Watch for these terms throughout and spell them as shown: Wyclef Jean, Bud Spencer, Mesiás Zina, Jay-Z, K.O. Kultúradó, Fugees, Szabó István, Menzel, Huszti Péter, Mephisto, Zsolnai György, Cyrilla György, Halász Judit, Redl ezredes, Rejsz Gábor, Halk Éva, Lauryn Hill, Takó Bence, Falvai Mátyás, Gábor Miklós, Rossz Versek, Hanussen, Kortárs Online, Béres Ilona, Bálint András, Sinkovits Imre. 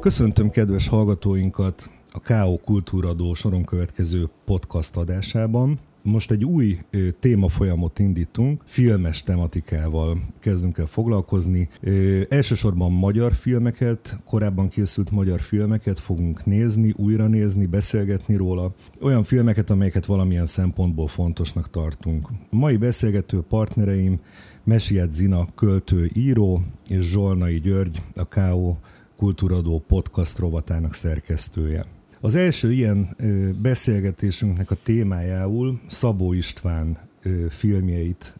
Köszöntöm kedves hallgatóinkat a K.O. Kultúradó soron következő podcast adásában. Most egy új témafolyamot indítunk, filmes tematikával kezdünk el foglalkozni. Elsősorban magyar filmeket, korábban készült magyar filmeket fogunk nézni, újra nézni, beszélgetni róla. Olyan filmeket, amelyeket valamilyen szempontból fontosnak tartunk. Mai beszélgető partnereim Mesiás Zina költő, író, és Zsolnai György, a K.O. Kultúradó podcast rovatának szerkesztője. Az első ilyen beszélgetésünknek a témájául Szabó István filmjeit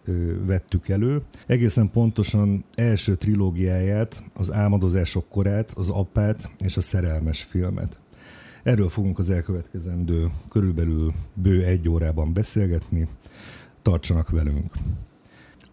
vettük elő. Egészen pontosan első trilógiáját, az Álmodozások korát, az Apát és a Szerelmes filmet. Erről fogunk az elkövetkezendő körülbelül bő egy órában beszélgetni. Tartsanak velünk!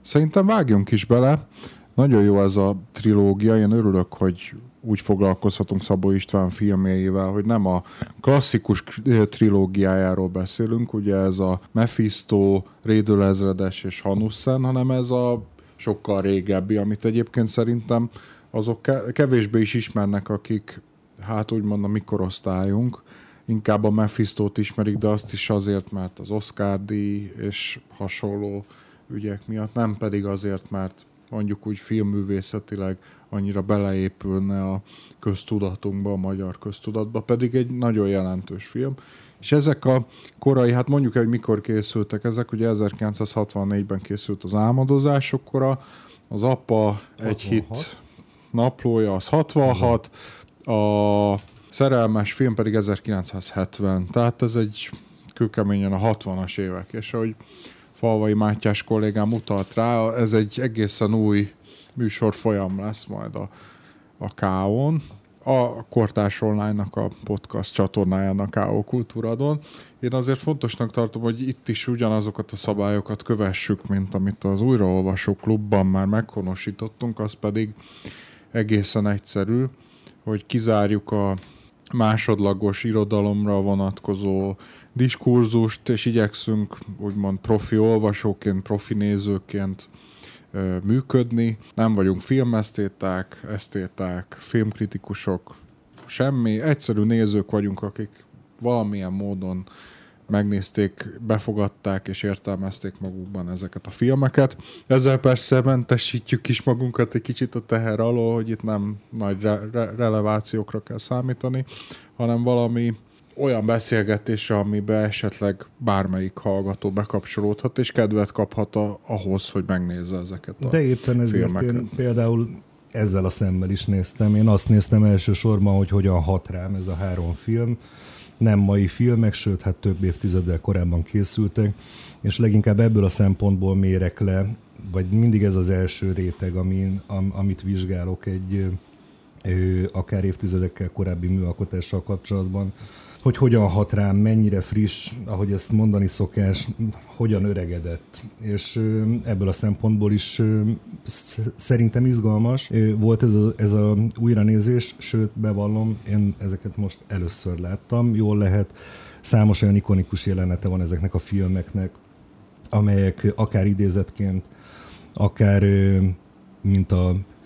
Szerintem vágjunk is bele. Nagyon jó ez a trilógia. Én örülök, hogy úgy foglalkozhatunk Szabó István filmjeivel, hogy nem a klasszikus trilógiájáról beszélünk, ugye ez a Mephisto, Redl ezredes és Hanussen, hanem ez a sokkal régebbi, amit egyébként szerintem azok kevésbé is ismernek, akik, hát úgymond a mikorosztályunk, inkább a Mephistót ismerik, de azt is azért, mert az Oscar-díj és hasonló ügyek miatt, nem pedig azért, mert mondjuk úgy filmművészetileg annyira beleépülne a köztudatunkba, a magyar köztudatba, pedig egy nagyon jelentős film. És ezek a korai, hát mondjuk, hogy mikor készültek ezek, ugye 1964-ben készült az Álmodozások kora, az Apa, 66. Egy hit naplója, az 66, a Szerelmes film pedig 1970, tehát ez egy kőkeményen a 60-as évek, és ahogy Falvai Mátyás kollégám utalt rá, ez egy egészen új műsorfolyam lesz majd a K.O.-n, a Kortárs Online-nak a podcast csatornáján, a K.O. Kultúradon. Én azért fontosnak tartom, hogy itt is ugyanazokat a szabályokat kövessük, mint amit az Újraolvasó Klubban már meghonosítottunk, az pedig egészen egyszerű, hogy kizárjuk a másodlagos irodalomra vonatkozó diskurzust, és igyekszünk úgymond profi olvasóként, profi nézőként működni. Nem vagyunk filmesztéták, esztéták, filmkritikusok, semmi. Egyszerű nézők vagyunk, akik valamilyen módon megnézték, befogadták és értelmezték magukban ezeket a filmeket. Ezzel persze mentesítjük is magunkat egy kicsit a teher alól, hogy itt nem nagy relevációkra kell számítani, hanem valami olyan beszélgetésre, amiben esetleg bármelyik hallgató bekapcsolódhat, és kedvet kaphat ahhoz, hogy megnézze ezeket a filmeket. De éppen ezért én például ezzel a szemmel is néztem. Én azt néztem elsősorban, hogy hogyan hat rám ez a három film. Nem mai filmek, sőt, hát több évtizeddel korábban készültek, és leginkább ebből a szempontból mérek le, vagy mindig ez az első réteg, amit vizsgálok egy akár évtizedekkel korábbi műalkotással kapcsolatban, hogy hogyan hat rám, mennyire friss, ahogy ezt mondani szokás, hogyan öregedett. És ebből a szempontból is szerintem izgalmas volt ez a újranézés, sőt, bevallom, én ezeket most először láttam, jól lehet, számos olyan ikonikus jelenete van ezeknek a filmeknek, amelyek akár idézetként, akár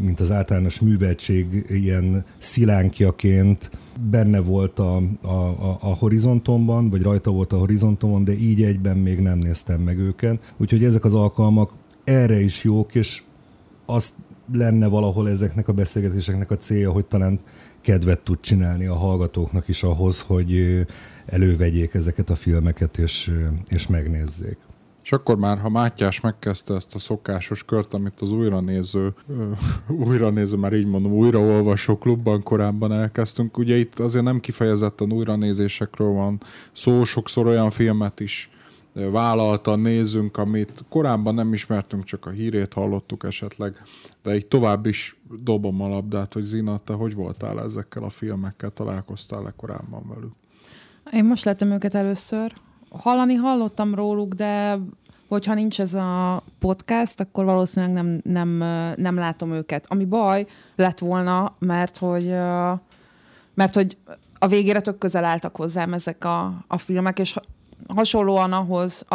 mint az általános műveltség ilyen szilánkjaként benne volt a horizontomban, vagy rajta volt a horizontomon, de így egyben még nem néztem meg őket. Úgyhogy ezek az alkalmak erre is jók, és azt lenne valahol ezeknek a beszélgetéseknek a célja, hogy talán kedvet tud csinálni a hallgatóknak is ahhoz, hogy elővegyék ezeket a filmeket, és megnézzék. És akkor már, ha Mátyás megkezdte ezt a szokásos kört, amit az újranéző, már így mondom, Újraolvasó Klubban korábban elkezdtünk, ugye itt azért nem kifejezetten újranézésekről van szó, sokszor olyan filmet is vállaltan nézünk, amit korábban nem ismertünk, csak a hírét hallottuk esetleg, de így tovább is dobom a labdát, hogy Zina, te hogy voltál ezekkel a filmekkel, találkoztál-e korábban velük? Én most láttam őket először. Hallani hallottam róluk, de hogyha nincs ez a podcast, akkor valószínűleg nem látom őket. Ami baj lett volna, mert hogy a végére tök közel álltak hozzám ezek a filmek, és hasonlóan ahhoz,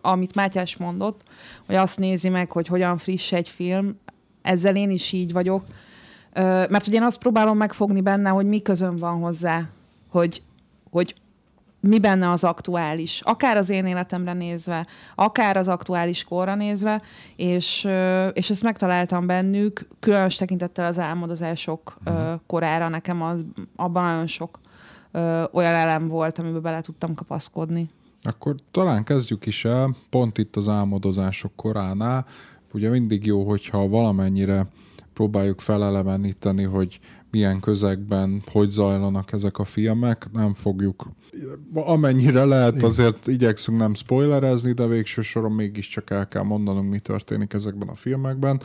amit Mátyás mondott, hogy azt nézi meg, hogy hogyan friss egy film, ezzel én is így vagyok. Mert hogy én azt próbálom megfogni benne, hogy mi közön van hozzá, hogy mi benne az aktuális. Akár az én életemre nézve, akár az aktuális korra nézve, és ezt megtaláltam bennük, különös tekintettel az álmodozások korára. Nekem abban nagyon sok olyan elem volt, amiben bele tudtam kapaszkodni. Akkor talán kezdjük is el, pont itt az álmodozások koránál. Ugye mindig jó, hogyha valamennyire próbáljuk feleleveníteni, hogy milyen közegben, hogy zajlanak ezek a filmek, nem fogjuk, amennyire lehet azért igyekszünk nem spoilerezni, de végső soron mégiscsak el kell mondanunk, mi történik ezekben a filmekben,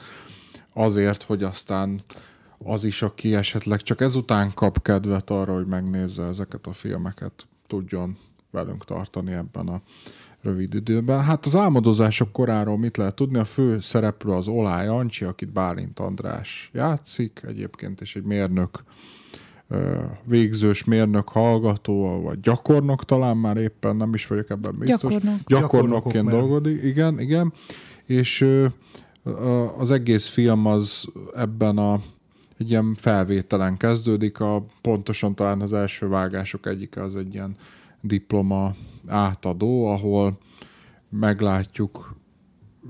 azért, hogy aztán az is, aki esetleg csak ezután kap kedvet arra, hogy megnézze ezeket a filmeket, tudjon velünk tartani ebben a rövid időben. Hát az álmodozások koráról mit lehet tudni? A fő szereplő az Oláj Ancsi, akit Bálint András játszik, egyébként is egy mérnök, végzős mérnök hallgató, vagy gyakornok talán már éppen, nem is vagyok ebben biztos. Gyakornokként dolgozik, igen. És az egész film az ebben egy ilyen felvételen kezdődik, pontosan talán az első vágások egyike az egy ilyen diploma átadó, ahol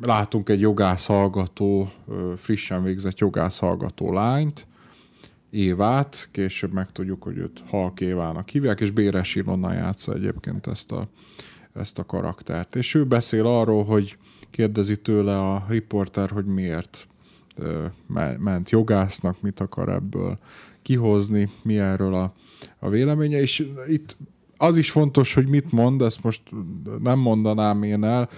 látunk egy jogászhallgató, frissen végzett jogászhallgató lányt, Évát, később megtudjuk, hogy őt Halk Évának hívják, és Béres Ilona játsza egyébként ezt a karaktert. És ő beszél arról, hogy kérdezi tőle a riporter, hogy miért ment jogásznak, mit akar ebből kihozni, mi erről a véleménye, és itt az is fontos, hogy mit mond, ezt most nem mondanám én el,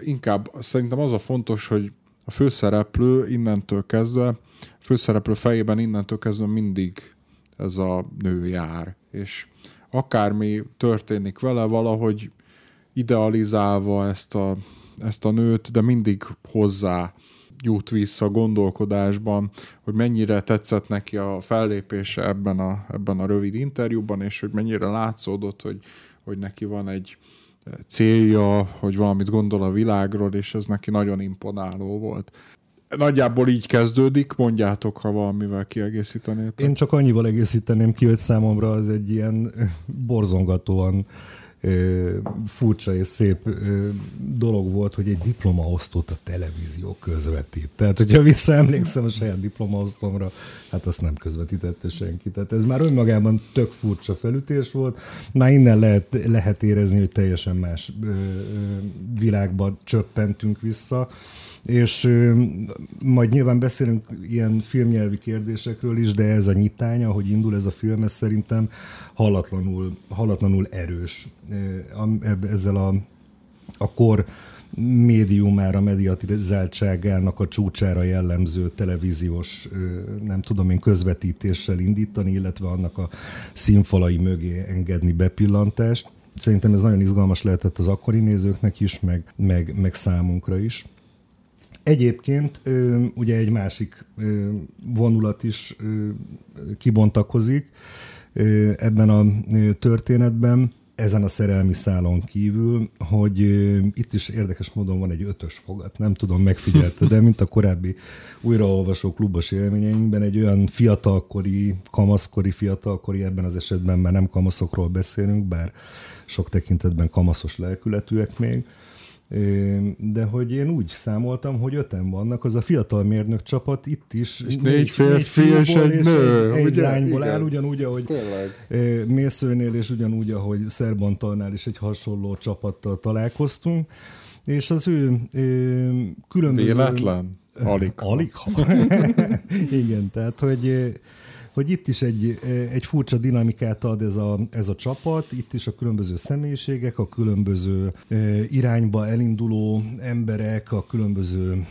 inkább szerintem az a fontos, hogy a főszereplő fejében innentől kezdve mindig ez a nő jár, és akármi történik vele, valahogy idealizálva ezt a nőt, de mindig hozzá jut vissza gondolkodásban, hogy mennyire tetszett neki a fellépése ebben a rövid interjúban, és hogy mennyire látszódott, hogy neki van egy célja, hogy valamit gondol a világról, és ez neki nagyon imponáló volt. Nagyjából így kezdődik, mondjátok, ha valamivel kiegészítenétek. Én csak annyival egészíteném ki, hogy számomra az egy ilyen borzongatóan furcsa és szép dolog volt, hogy egy diplomaosztót a televízió közvetít. Tehát, hogyha visszaemlékszem a saját diplomaosztomra, hát azt nem közvetítette senki. Tehát ez már önmagában tök furcsa felütés volt. Már innen lehet érezni, hogy teljesen más világba csöppentünk vissza. És majd nyilván beszélünk ilyen filmnyelvi kérdésekről is, de ez a nyitány, ahogy indul ez a film, ez szerintem hallatlanul erős. Ezzel a kor médiumára, mediatizáltságának a csúcsára jellemző televíziós, nem tudom én, közvetítéssel indítani, illetve annak a színfalai mögé engedni bepillantást. Szerintem ez nagyon izgalmas lehetett az akkori nézőknek is, meg számunkra is. Egyébként ugye egy másik vonulat is kibontakozik ebben a történetben, ezen a szerelmi szálon kívül, hogy itt is érdekes módon van egy ötös fogat, nem tudom, megfigyelte, de mint a korábbi újraolvasó klubos élményeinkben egy olyan fiatalkori, ebben az esetben már nem kamaszokról beszélünk, bár sok tekintetben kamaszos lelkületűek még, de hogy én úgy számoltam, hogy 5-en vannak, az a fiatal mérnök csapat itt is. És 4 férfi és egy nő. Egy lányból áll, ugyanúgy, ahogy tényleg. Mészőnél, és ugyanúgy, ahogy Szerbantalnál is egy hasonló csapattal találkoztunk. És az ő véletlen? Alig. Igen, tehát, hogy hogy itt is egy furcsa dinamikát ad ez a csapat, itt is a különböző személyiségek, a különböző irányba elinduló emberek, a különböző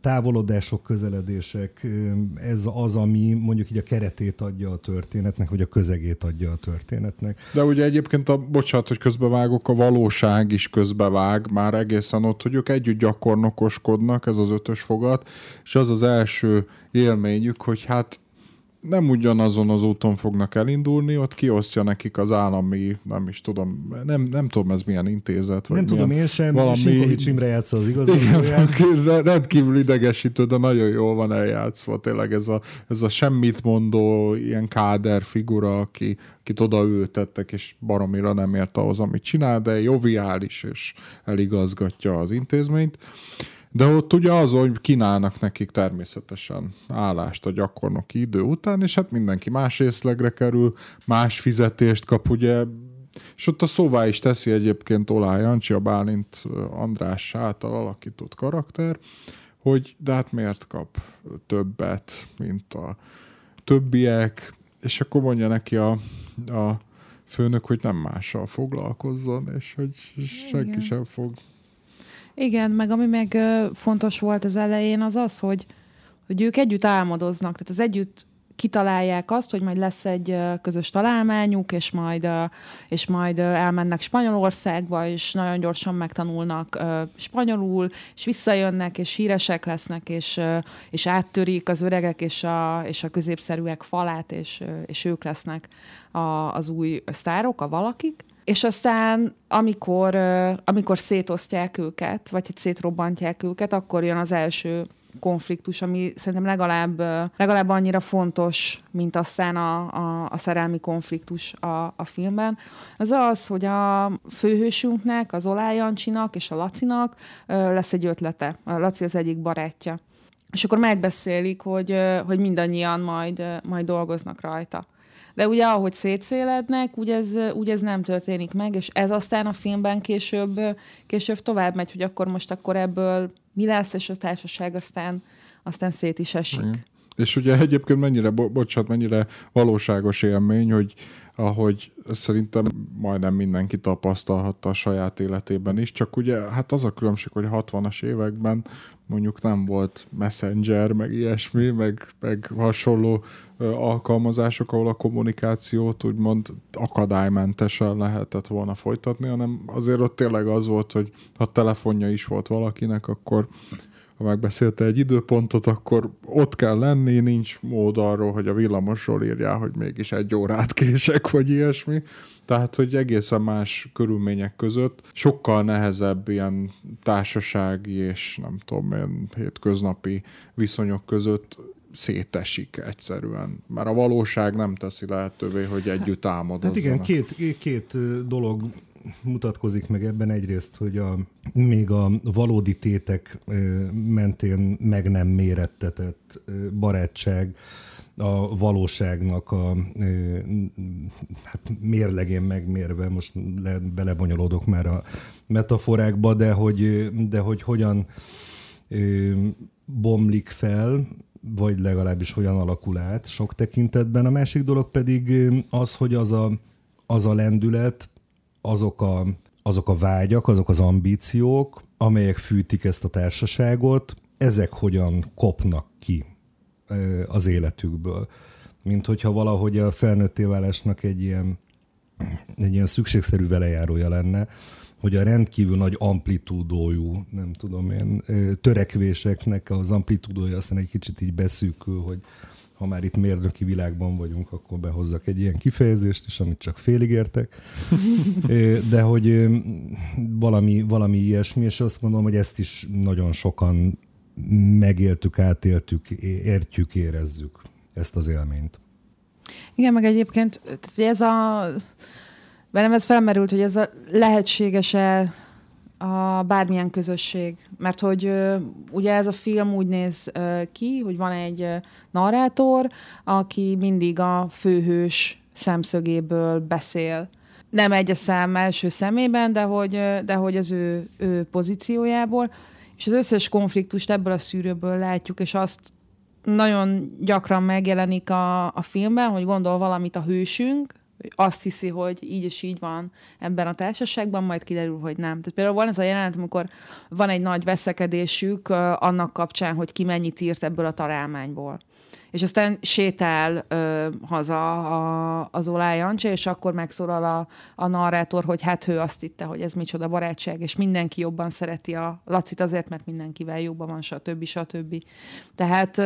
távolodások, közeledések, ez az, ami mondjuk így a keretét adja a történetnek, vagy a közegét adja a történetnek. De ugye egyébként bocsánat, hogy közbevágok, a valóság is közbevág már egészen ott, hogy ők együtt gyakornokoskodnak, ez az ötös fogat, és az az első élményük, hogy hát nem ugyanazon az úton fognak elindulni, ott kiosztja nekik az állami, nem tudom ez milyen intézet. Vagy nem milyen, tudom én sem, valami... Sinkovits Imre játsza az igazgatóját. Rendkívül idegesítő, de nagyon jól van eljátszva. Tényleg ez a semmit mondó ilyen káder figura, akit odaültettek, és baromira nem ért ahhoz, amit csinál, de joviális, és eligazgatja az intézményt. De ott ugye az, hogy kínálnak nekik természetesen állást a gyakornoki idő után, és hát mindenki más részlegre kerül, más fizetést kap, ugye, és ott a szóvá is teszi egyébként Oláh Jancsi, a Bálint András által alakított karakter, hogy de hát miért kap többet, mint a többiek, és akkor mondja neki a főnök, hogy nem mással foglalkozzon, és hogy senki sem fog. Igen, meg ami meg fontos volt az elején, az az, hogy ők együtt álmodoznak. Tehát az együtt kitalálják azt, hogy majd lesz egy közös találmányuk, és majd elmennek Spanyolországba, és nagyon gyorsan megtanulnak spanyolul, és visszajönnek, és híresek lesznek, és áttörik az öregek és a középszerűek falát, és ők lesznek az új sztárok, a valakik. És aztán, amikor szétosztják őket, vagy hát szétrobbantják őket, akkor jön az első konfliktus, ami szerintem legalább annyira fontos, mint aztán a szerelmi konfliktus a filmben. Az az, hogy a főhősünknek, az Oláh Jancsinak és a Lacinak lesz egy ötlete. A Laci az egyik barátja. És akkor megbeszélik, hogy mindannyian majd dolgoznak rajta. De ugye ahogy szétszélednek, úgy ez nem történik meg, és ez aztán a filmben később tovább megy, hogy akkor ebből mi lesz, és a társaság aztán szét is esik. Igen. És ugye egyébként mennyire valóságos élmény, hogy ahogy szerintem majdnem mindenki tapasztalhatta a saját életében is, csak ugye hát az a különbség, hogy a 60-as években mondjuk nem volt Messenger, meg ilyesmi, meg hasonló alkalmazások, ahol a kommunikációt úgymond akadálymentesen lehetett volna folytatni, hanem azért ott tényleg az volt, hogy ha telefonja is volt valakinek, akkor ha megbeszélte egy időpontot, akkor ott kell lenni, nincs mód arról, hogy a villamosról írjál, hogy mégis 1 órát kések, vagy ilyesmi. Tehát, hogy egészen más körülmények között sokkal nehezebb ilyen társasági és hétköznapi viszonyok között szétesik egyszerűen. Mert a valóság nem teszi lehetővé, hogy együtt álmodozzanak. Hát igen, két dolog mutatkozik meg ebben. Egyrészt, hogy még a valódi tétek mentén meg nem mérettetett barátság a valóságnak a mérlegén megmérve, most belebonyolódok már a metaforákba, de hogy hogyan bomlik fel, vagy legalábbis hogyan alakul át sok tekintetben. A másik dolog pedig az, hogy az a lendület, azok a vágyak, azok az ambíciók, amelyek fűtik ezt a társaságot, ezek hogyan kopnak ki az életükből. Mint hogyha valahogy a felnőtté válásnak egy ilyen szükségszerű velejárója lenne, hogy a rendkívül nagy amplitúdójú, törekvéseknek az amplitúdója aztán egy kicsit így beszűkül, hogy ha már itt mérnöki világban vagyunk, akkor behozzak egy ilyen kifejezést is, amit csak félig értek. De hogy valami ilyesmi, és azt mondom, hogy ezt is nagyon sokan megéltük, átéltük, értjük, érezzük ezt az élményt. Igen, meg egyébként velem ez felmerült, hogy ez a lehetséges-e a bármilyen közösség. Mert hogy ugye ez a film úgy néz ki, hogy van egy narrátor, aki mindig a főhős szemszögéből beszél. Nem egyes szám első szemében, de hogy az ő pozíciójából. És az összes konfliktust ebből a szűrőből látjuk, és azt nagyon gyakran megjelenik a filmben, hogy gondol valamit a hősünk, azt hiszi, hogy így és így van ebben a társaságban, majd kiderül, hogy nem. Tehát például van ez a jelenet, amikor van egy nagy veszekedésük annak kapcsán, hogy ki mennyit írt ebből a találmányból. És aztán sétál haza az Olá Jancsa, és akkor megszólal a narrátor, hogy hát ő azt hitte, hogy ez micsoda barátság, és mindenki jobban szereti a Lacit azért, mert mindenkivel jobban van, stb. Stb. Tehát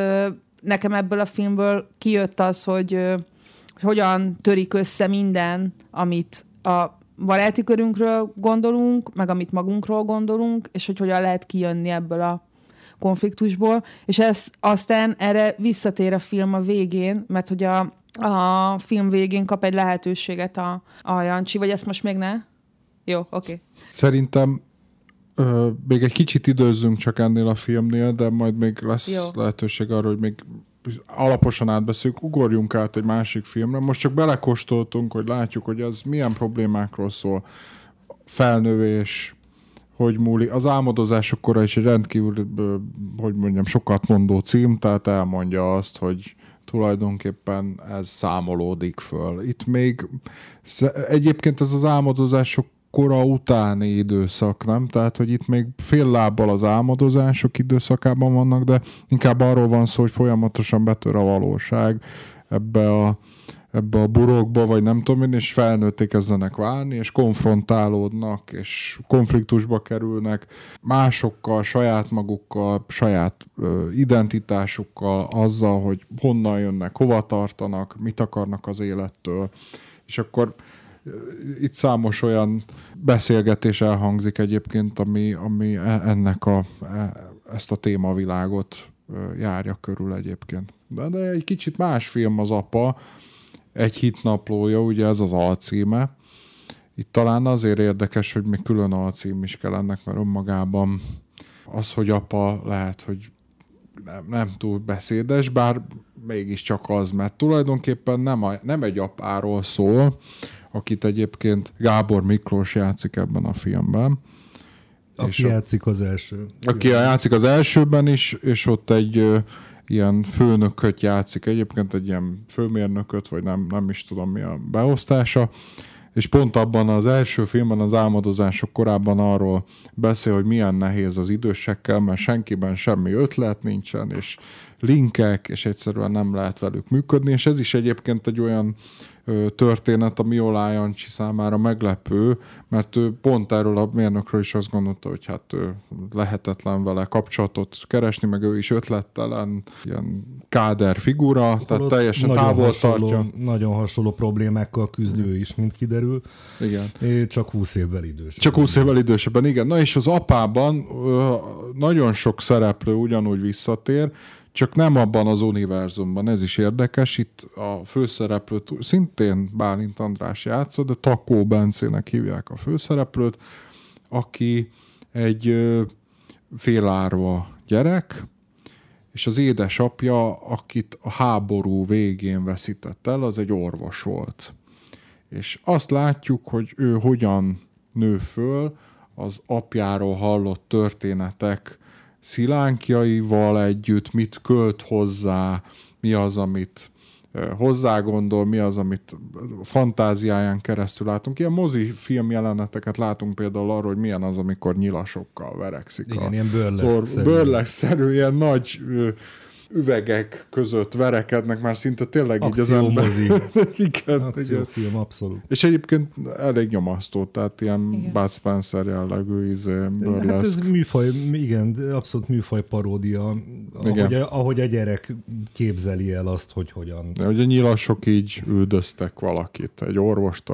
nekem ebből a filmből kijött az, hogy hogyan törik össze minden, amit a baráti körünkről gondolunk, meg amit magunkról gondolunk, és hogy hogyan lehet kijönni ebből a konfliktusból, és ez aztán erre visszatér a film a végén, mert hogy a film végén kap egy lehetőséget a Jancsi, vagy ezt most még ne? Jó, oké. Okay. Szerintem még egy kicsit időzzünk csak ennél a filmnél, de majd még lesz jó lehetőség arra, hogy még alaposan átbeszéljük, ugorjunk át egy másik filmre. Most csak belekóstoltunk, hogy látjuk, hogy ez milyen problémákról szól. Felnövés, hogy múli. Az álmodozások kora is egy rendkívül, hogy mondjam, sokat mondó cím, tehát elmondja azt, hogy tulajdonképpen ez számolódik föl. Itt még egyébként ez az álmodozások kora utáni időszak, nem? Tehát, hogy itt még fél lábbal az álmodozások időszakában vannak, de inkább arról van szó, hogy folyamatosan betör a valóság ebbe a burokba, vagy nem tudom én, és felnőtték kezdenek válni, és konfrontálódnak, és konfliktusba kerülnek másokkal, saját magukkal, saját identitásukkal, azzal, hogy honnan jönnek, hova tartanak, mit akarnak az élettől. És akkor itt számos olyan beszélgetés elhangzik egyébként, ami ezt a témavilágot járja körül egyébként. De egy kicsit más film az Apa, egy hitnaplója, ugye ez az alcíme. Itt talán azért érdekes, hogy még külön alcím is kell ennek, mert önmagában az, hogy Apa, lehet, hogy nem túl beszédes, bár mégiscsak az, mert tulajdonképpen nem egy apáról szól, akit egyébként Gábor Miklós játszik ebben a filmben. Aki játszik az első. Aki játszik az elsőben is, és ott egy ilyen főnököt játszik. Egyébként egy ilyen főmérnököt, vagy nem is tudom mi a beosztása. És pont abban az első filmben, az álmodozások korában arról beszél, hogy milyen nehéz az idősekkel, mert senkiben semmi ötlet nincsen, és linkek, és egyszerűen nem lehet velük működni, és ez is egyébként egy olyan történet, ami Olá Jancsi számára meglepő, mert ő pont erről a mérnökről is azt gondolta, hogy hát lehetetlen vele kapcsolatot keresni, meg ő is ötlettelen, ilyen káder figura, akkor tehát teljesen távol tartja. Nagyon hasonló problémákkal küzdő is, mint kiderül. Igen. É, csak 20 évvel idősebben. Igen. Na és az Apában nagyon sok szereplő ugyanúgy visszatér, csak nem abban az univerzumban, ez is érdekes. Itt a főszereplőt szintén Bálint András játszott, de Takó Bencének hívják a főszereplőt, aki egy félárva gyerek, és az édesapja, akit a háború végén veszített el, az egy orvos volt. És azt látjuk, hogy ő hogyan nő föl az apjáról hallott történetek szilánkjaival együtt, mit költ hozzá, mi az, amit hozzá gondol, mi az, amit fantáziáján keresztül látunk. Ilyen mozifilm jeleneteket látunk például arról, hogy milyen az, amikor nyilasokkal verekszik. Igen, ilyen burleszkszerű, ilyen nagy üvegek között verekednek, már szinte tényleg akciómozi. Igen. Akciófilm, abszolút. És egyébként elég nyomasztó, tehát ilyen Bud Spencer jellegű burleszk. Hát ez műfaj, igen, abszolút műfaj paródia, ahogy a gyerek képzeli el azt, hogy hogyan. De ugye nyilasok így üldöztek valakit, egy orvost,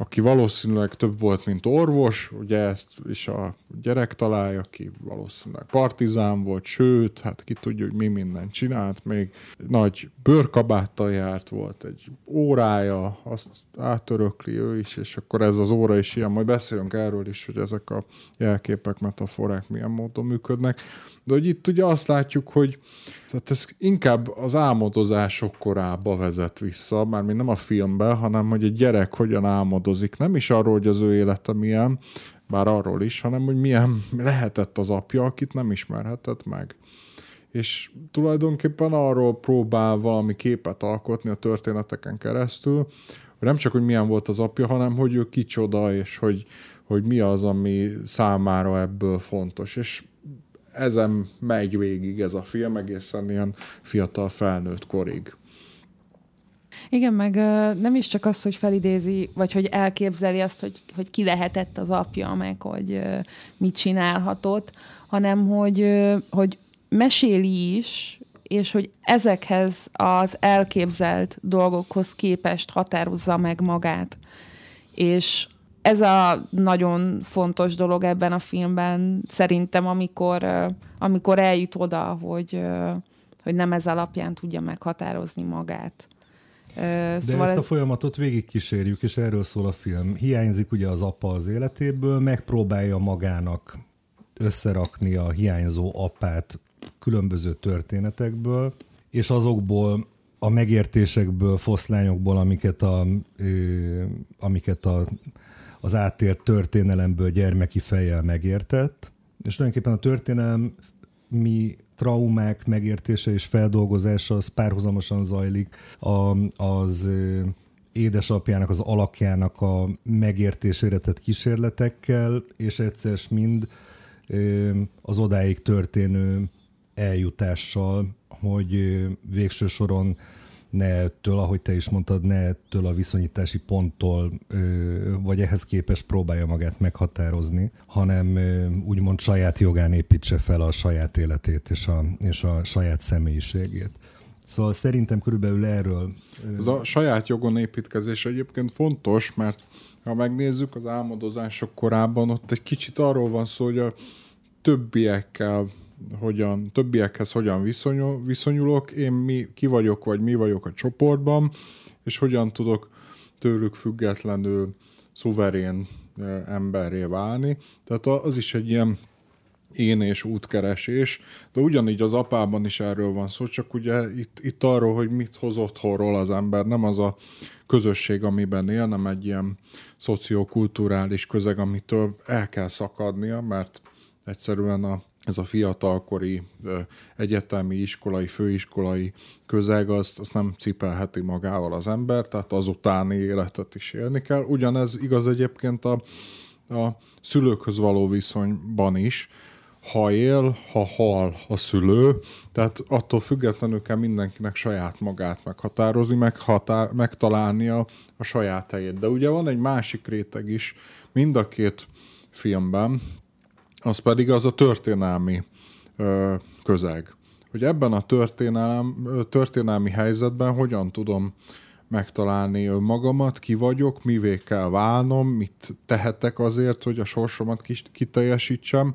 aki valószínűleg több volt, mint orvos, ugye ezt is a gyerek találja, aki valószínűleg partizán volt, sőt, hát ki tudja, hogy mi mindent csinált, még nagy bőrkabáttal járt, volt egy órája, azt átörökli ő is, és akkor ez az óra is ilyen, majd beszélünk erről is, hogy ezek a jelképek, metaforák milyen módon működnek, de hogy itt ugye azt látjuk, hogy tehát ez inkább az álmodozások korába vezet vissza, mármint nem a filmben, hanem hogy egy gyerek hogyan álmodozik. Nem is arról, hogy az ő élete milyen, bár arról is, hanem hogy milyen lehetett az apja, akit nem ismerhetett meg. és tulajdonképpen arról próbál valami képet alkotni a történeteken keresztül, nem csak, hogy milyen volt az apja, hanem hogy ő kicsoda, és hogy mi az, ami számára ebből fontos. És ezen megy végig ez a film, egészen ilyen fiatal felnőtt korig. Igen, meg nem is csak az, hogy felidézi, vagy hogy elképzeli azt, hogy ki lehetett az apja, meg hogy mit csinálhatott, hanem hogy meséli is, és hogy ezekhez az elképzelt dolgokhoz képest határozza meg magát. És ez a nagyon fontos dolog ebben a filmben szerintem, amikor eljut oda, hogy nem ez alapján tudja meghatározni magát. De ezt a folyamatot végigkísérjük, és erről szól a film. Hiányzik ugye az apa az életéből, megpróbálja magának összerakni a hiányzó apát különböző történetekből, és azokból a megértésekből, foszlányokból, amiket az átélt történelemből gyermeki fejjel megértett, és tulajdonképpen a történelmi traumák megértése és feldolgozása az párhuzamosan zajlik az édesapjának, az alakjának a megértésére tett kísérletekkel, és egyszer mind az odáig történő eljutással, hogy végső soron ne ettől, ahogy te is mondtad, ne ettől a viszonyítási ponttól, vagy ehhez képest próbálja magát meghatározni, hanem úgymond saját jogán építse fel a saját életét és a saját személyiségét. Szóval szerintem körülbelül erről... Ez a saját jogon építkezés egyébként fontos, mert ha megnézzük az álmodozások korában, ott egy kicsit arról van szó, hogy a többiekhez hogyan viszonyulok, ki vagyok, vagy mi vagyok a csoportban, és hogyan tudok tőlük függetlenül szuverén emberré válni. Tehát az is egy ilyen én és útkeresés, de ugyanígy az apában is erről van szó, csak ugye itt arról, hogy mit hoz otthonról az ember, nem az a közösség, amiben él, nem egy ilyen szociokulturális közeg, amitől el kell szakadnia, mert egyszerűen ez a fiatalkori egyetemi, iskolai, főiskolai közeg, azt nem cipelheti magával az ember, tehát az utáni életet is élni kell. Ugyanez igaz egyébként a szülőkhöz való viszonyban is. Ha él, ha hal a szülő, tehát attól függetlenül kell mindenkinek saját magát meghatározni, megtalálnia a saját helyét. De ugye van egy másik réteg is mind a két filmben, az pedig az a történelmi közeg. Hogy ebben a történelmi helyzetben hogyan tudom megtalálni önmagamat, ki vagyok, mivé kell válnom, mit tehetek azért, hogy a sorsomat kiteljesítsem,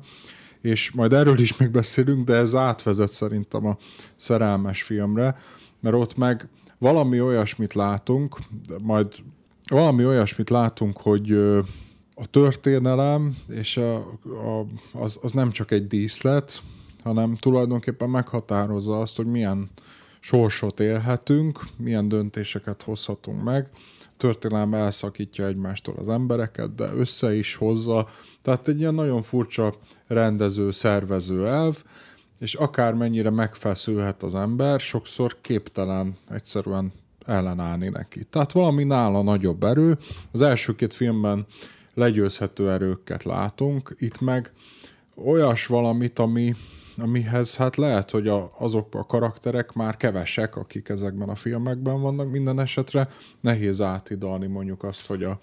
és majd erről is még beszélünk, de ez átvezet szerintem a szerelmes filmre, mert ott meg valami olyasmit látunk, hogy... A történelem és az nem csak egy díszlet, hanem tulajdonképpen meghatározza azt, hogy milyen sorsot élhetünk, milyen döntéseket hozhatunk meg. A történelem elszakítja egymástól az embereket, de össze is hozza. Tehát egy ilyen nagyon furcsa rendező, szervező elv, és akármennyire megfeszülhet az ember, sokszor képtelen egyszerűen ellenállni neki. Tehát valami nála nagyobb erő. Az első két filmben legyőzhető erőket látunk, itt meg olyas valamit, amihez hát lehet, hogy azok a karakterek már kevesek, akik ezekben a filmekben vannak, minden esetre nehéz áthidalni mondjuk azt, hogy a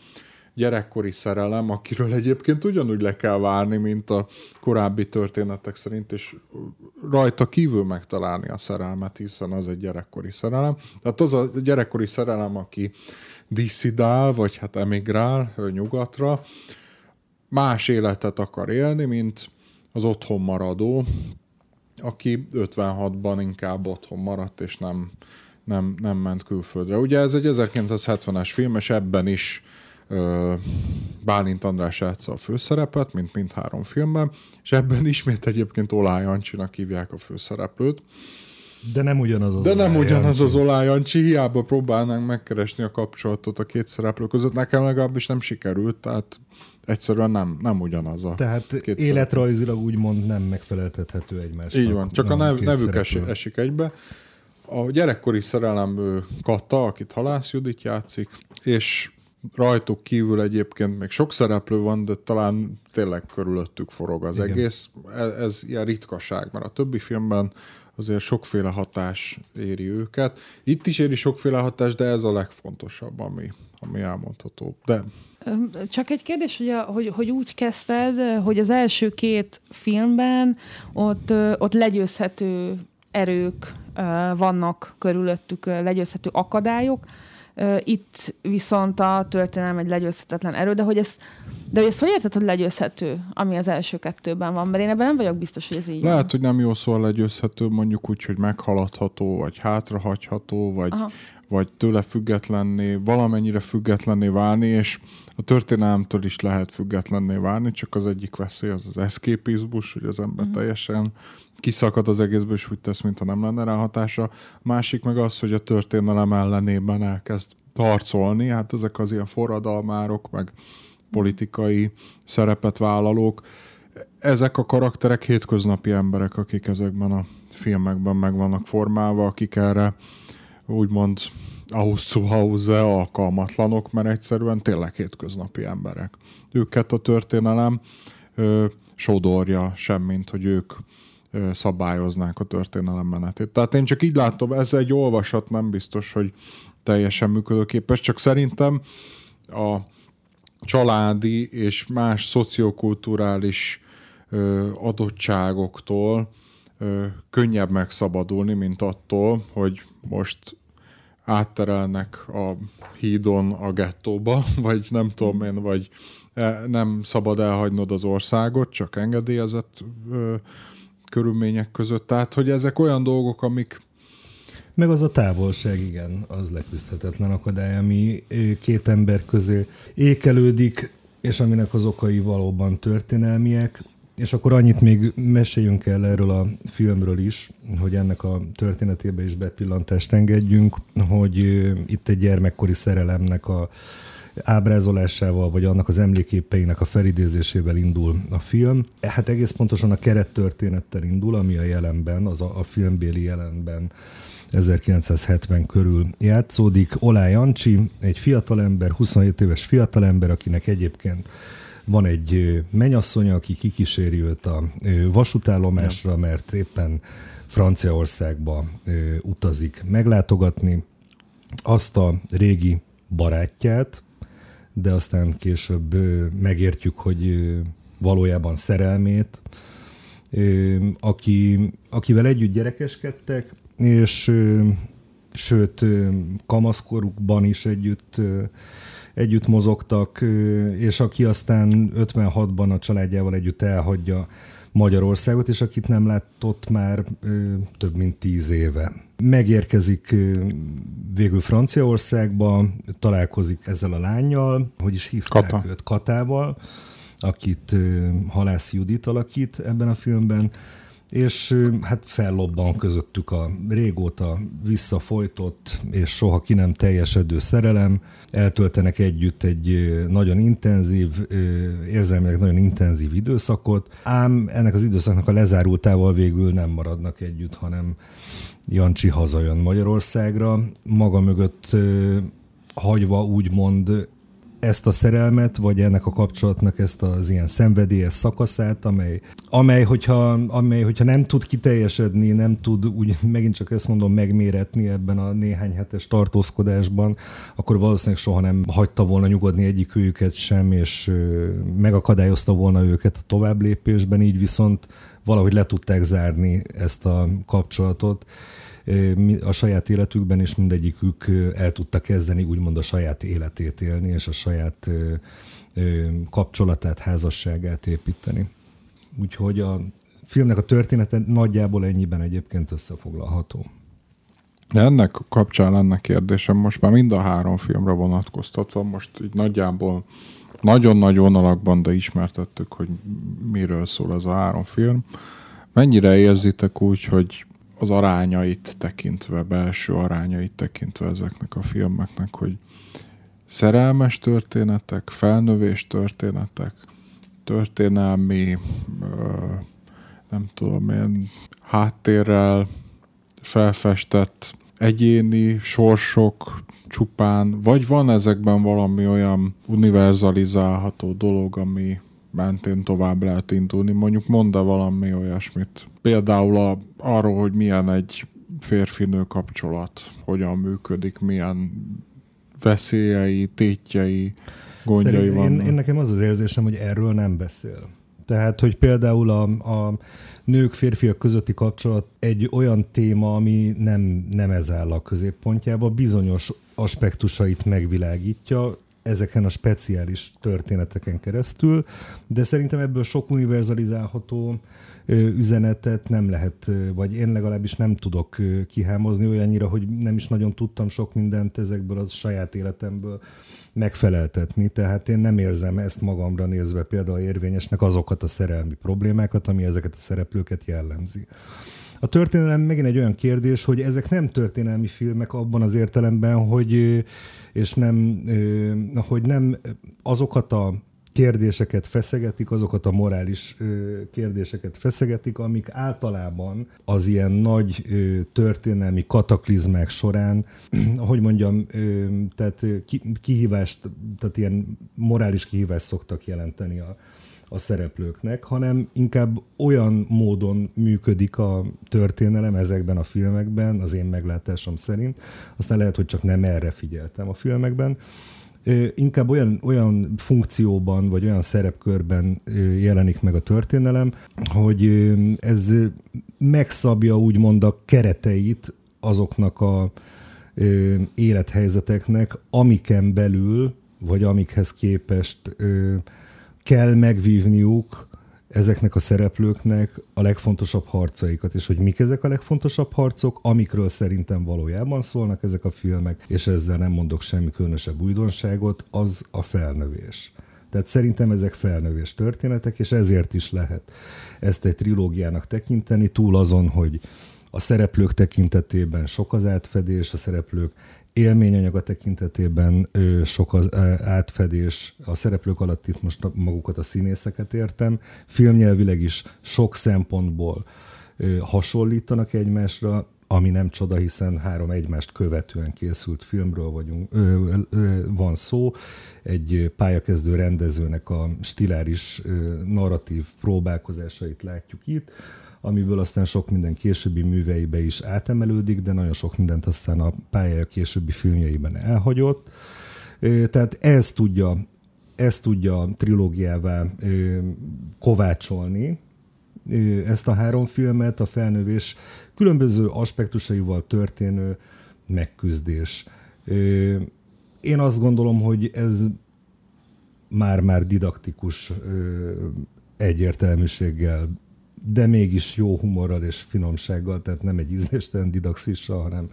gyerekkori szerelem, akiről egyébként ugyanúgy le kell várni, mint a korábbi történetek szerint, és rajta kívül megtalálni a szerelmet, hiszen az egy gyerekkori szerelem. Tehát az a gyerekkori szerelem, aki disszidál, vagy hát emigrál nyugatra, más életet akar élni, mint az otthon maradó, aki 56-ban inkább otthon maradt, és nem ment külföldre. Ugye ez egy 1970-es film, és ebben is Bálint András játsza a főszerepet, mint mindhárom filmben, és ebben ismét egyébként Olaj Ancsinak hívják a főszereplőt, De nem ugyanaz az Olá Jancsi, hiába próbálnánk megkeresni a kapcsolatot a két szereplő között. Nekem legalábbis nem sikerült, tehát egyszerűen nem ugyanaz a tehát életrajzilag úgymond nem megfeleltethető egymásnak. Így van, csak a nevük esik egybe. A gyerekkori szerelem Kata, akit Halász Judit játszik, és rajtuk kívül egyébként még sok szereplő van, de talán tényleg körülöttük forog az egész. Ez ilyen ritkaság, mert a többi filmben azért sokféle hatás éri őket. Itt is éri sokféle hatás, de ez a legfontosabb, ami elmondható. De... Csak egy kérdés, hogy úgy kezdted, hogy az első két filmben ott legyőzhető erők vannak körülöttük, legyőzhető akadályok. Itt viszont a történelem egy legyőzhetetlen erő, de hogy ezt hogy érted, hogy legyőzhető, ami az első kettőben van? Mert én ebben nem vagyok biztos, hogy ez így lehet, van. Hogy nem jó szó a legyőzhető, mondjuk úgy, hogy meghaladható, vagy hátrahagyható, vagy tőle függetlenné, valamennyire függetlenné válni, és a történelemtől is lehet függetlenné válni, csak az egyik veszély az eszképizmus, hogy az ember teljesen kiszakad az egészből, és úgy tesz, mintha nem lenne rá hatása. Másik meg az, hogy a történelem ellenében elkezd harcolni, hát ezek az ilyen forradalmárok, meg politikai szerepet vállalók. Ezek a karakterek hétköznapi emberek, akik ezekben a filmekben meg vannak formálva, akik erre úgymond ahhoz zuhauze alkalmatlanok, mert egyszerűen tényleg hétköznapi emberek. Őket a történelem sodorja semmint, hogy ők szabályoznák a történelem menetét. Tehát én csak így látom, ez egy olvasat, nem biztos, hogy teljesen működőképes, csak szerintem a családi és más szociokulturális adottságoktól könnyebb megszabadulni, mint attól, hogy most átterelnek a hídon a gettóba, vagy nem tudom én, vagy nem szabad elhagynod az országot, csak engedélyezett körülmények között. Tehát, hogy ezek olyan dolgok, amik... Meg az a távolság, igen, az leküzdhetetlen akadály, ami két ember közé ékelődik, és aminek az okai valóban történelmiek. És akkor annyit még meséljünk el erről a filmről is, hogy ennek a történetébe is bepillantást engedjünk, hogy itt egy gyermekkori szerelemnek a ábrázolásával, vagy annak az emléképeinek a felidézésével indul a film. Hát egész pontosan a kerettörténettel indul, ami a jelenben, az a filmbéli jelenben 1970 körül játszódik. Olá Jancsi, egy fiatalember, 27 éves fiatalember, akinek egyébként van egy menyasszonya, aki kikíséri őt a vasútállomásra, mert éppen Franciaországba utazik meglátogatni azt a régi barátját, de aztán később megértjük, hogy valójában szerelmét, akivel együtt gyerekeskedtek, és sőt kamaszkorukban is együtt mozogtak, és aki aztán 56-ban a családjával együtt elhagyja Magyarországot, és akit nem látott már több mint 10 éve. Megérkezik végül Franciaországba, találkozik ezzel a lánnyal, hogy is hívták őt, Katával, akit Halász Judit alakít ebben a filmben, és hát fellobban közöttük a régóta visszafolytott és soha ki nem teljesedő szerelem. Eltöltenek együtt egy nagyon intenzív, érzelmileg nagyon intenzív időszakot, ám ennek az időszaknak a lezárultával végül nem maradnak együtt, hanem Jancsi hazajön Magyarországra, maga mögött hagyva úgymond ezt a szerelmet, vagy ennek a kapcsolatnak ezt az ilyen szenvedélyes szakaszát, amely hogyha nem tud kiteljesedni, nem tud, úgy megint csak ezt mondom, megméretni ebben a néhány hetes tartózkodásban, akkor valószínűleg soha nem hagyta volna nyugodni egyik őjüket sem, és megakadályozta volna őket a tovább lépésben, így viszont valahogy le tudták zárni ezt a kapcsolatot. A saját életükben, és mindegyikük el tudta kezdeni úgymond a saját életét élni, és a saját kapcsolatát, házasságát építeni. Úgyhogy a filmnek a története nagyjából ennyiben egyébként összefoglalható. De ennek kapcsán lenne kérdésem, most már mind a 3 filmre vonatkoztatva, most így nagyjából nagyon nagy vonalakban, de ismertettük, hogy miről szól ez a 3 film. Mennyire érzitek úgy, hogy az arányait tekintve, belső arányait tekintve ezeknek a filmeknek, hogy szerelmes történetek, felnövés történetek, történelmi, nem tudom én, háttérrel felfestett egyéni sorsok csupán, vagy van ezekben valami olyan univerzalizálható dolog, ami mentén tovább lehet indulni. Mondjuk mondd valami olyasmit. Például arról, hogy milyen egy férfinő kapcsolat, hogyan működik, milyen veszélyei, tétjei, gondjai vannak. Én nekem az érzésem, hogy erről nem beszél. Tehát, hogy például a nők, férfiak közötti kapcsolat egy olyan téma, ami nem ez áll a középpontjába, bizonyos aspektusait megvilágítja ezeken a speciális történeteken keresztül, de szerintem ebből sok univerzalizálható üzenetet nem lehet, vagy én legalábbis nem tudok kihámozni olyannyira, hogy nem is nagyon tudtam sok mindent ezekből az saját életemből megfeleltetni, tehát én nem érzem ezt magamra nézve például érvényesnek azokat a szerelmi problémákat, ami ezeket a szereplőket jellemzi. A történelem megint egy olyan kérdés, hogy ezek nem történelmi filmek abban az értelemben, hogy nem azokat a kérdéseket feszegetik, azokat a morális kérdéseket feszegetik, amik általában az ilyen nagy történelmi kataklizmák során, ahogy mondjam, tehát kihívást, tehát ilyen morális kihívást szoktak jelenteni a szereplőknek, hanem inkább olyan módon működik a történelem ezekben a filmekben, az én meglátásom szerint. Aztán lehet, hogy csak nem erre figyeltem a filmekben. Inkább olyan funkcióban, vagy olyan szerepkörben jelenik meg a történelem, hogy ez megszabja úgymond a kereteit azoknak a élethelyzeteknek, amiken belül, vagy amikhez képest kell megvívniuk ezeknek a szereplőknek a legfontosabb harcaikat, és hogy mik ezek a legfontosabb harcok, amikről szerintem valójában szólnak ezek a filmek, és ezzel nem mondok semmi különösebb újdonságot, az a felnövés. Tehát szerintem ezek felnövés történetek, és ezért is lehet ezt egy trilógiának tekinteni, túl azon, hogy a szereplők tekintetében sok az átfedés, a szereplők élményanyaga tekintetében sok az átfedés, a szereplők alatt itt most magukat a színészeket értem, filmnyelvileg is sok szempontból hasonlítanak egymásra, ami nem csoda, hiszen három egymást követően készült filmről van szó, egy pályakezdő rendezőnek a stiláris narratív próbálkozásait látjuk itt, amiből aztán sok minden későbbi műveibe is átemelődik, de nagyon sok mindent aztán a pályája későbbi filmjeiben elhagyott. Tehát ez tudja trilógiává kovácsolni ezt a három filmet, a felnövés különböző aspektusaival történő megküzdés. Én azt gondolom, hogy ez már didaktikus egyértelműséggel, de mégis jó humorral és finomsággal, tehát nem egy ízléstelen didaxissal, hanem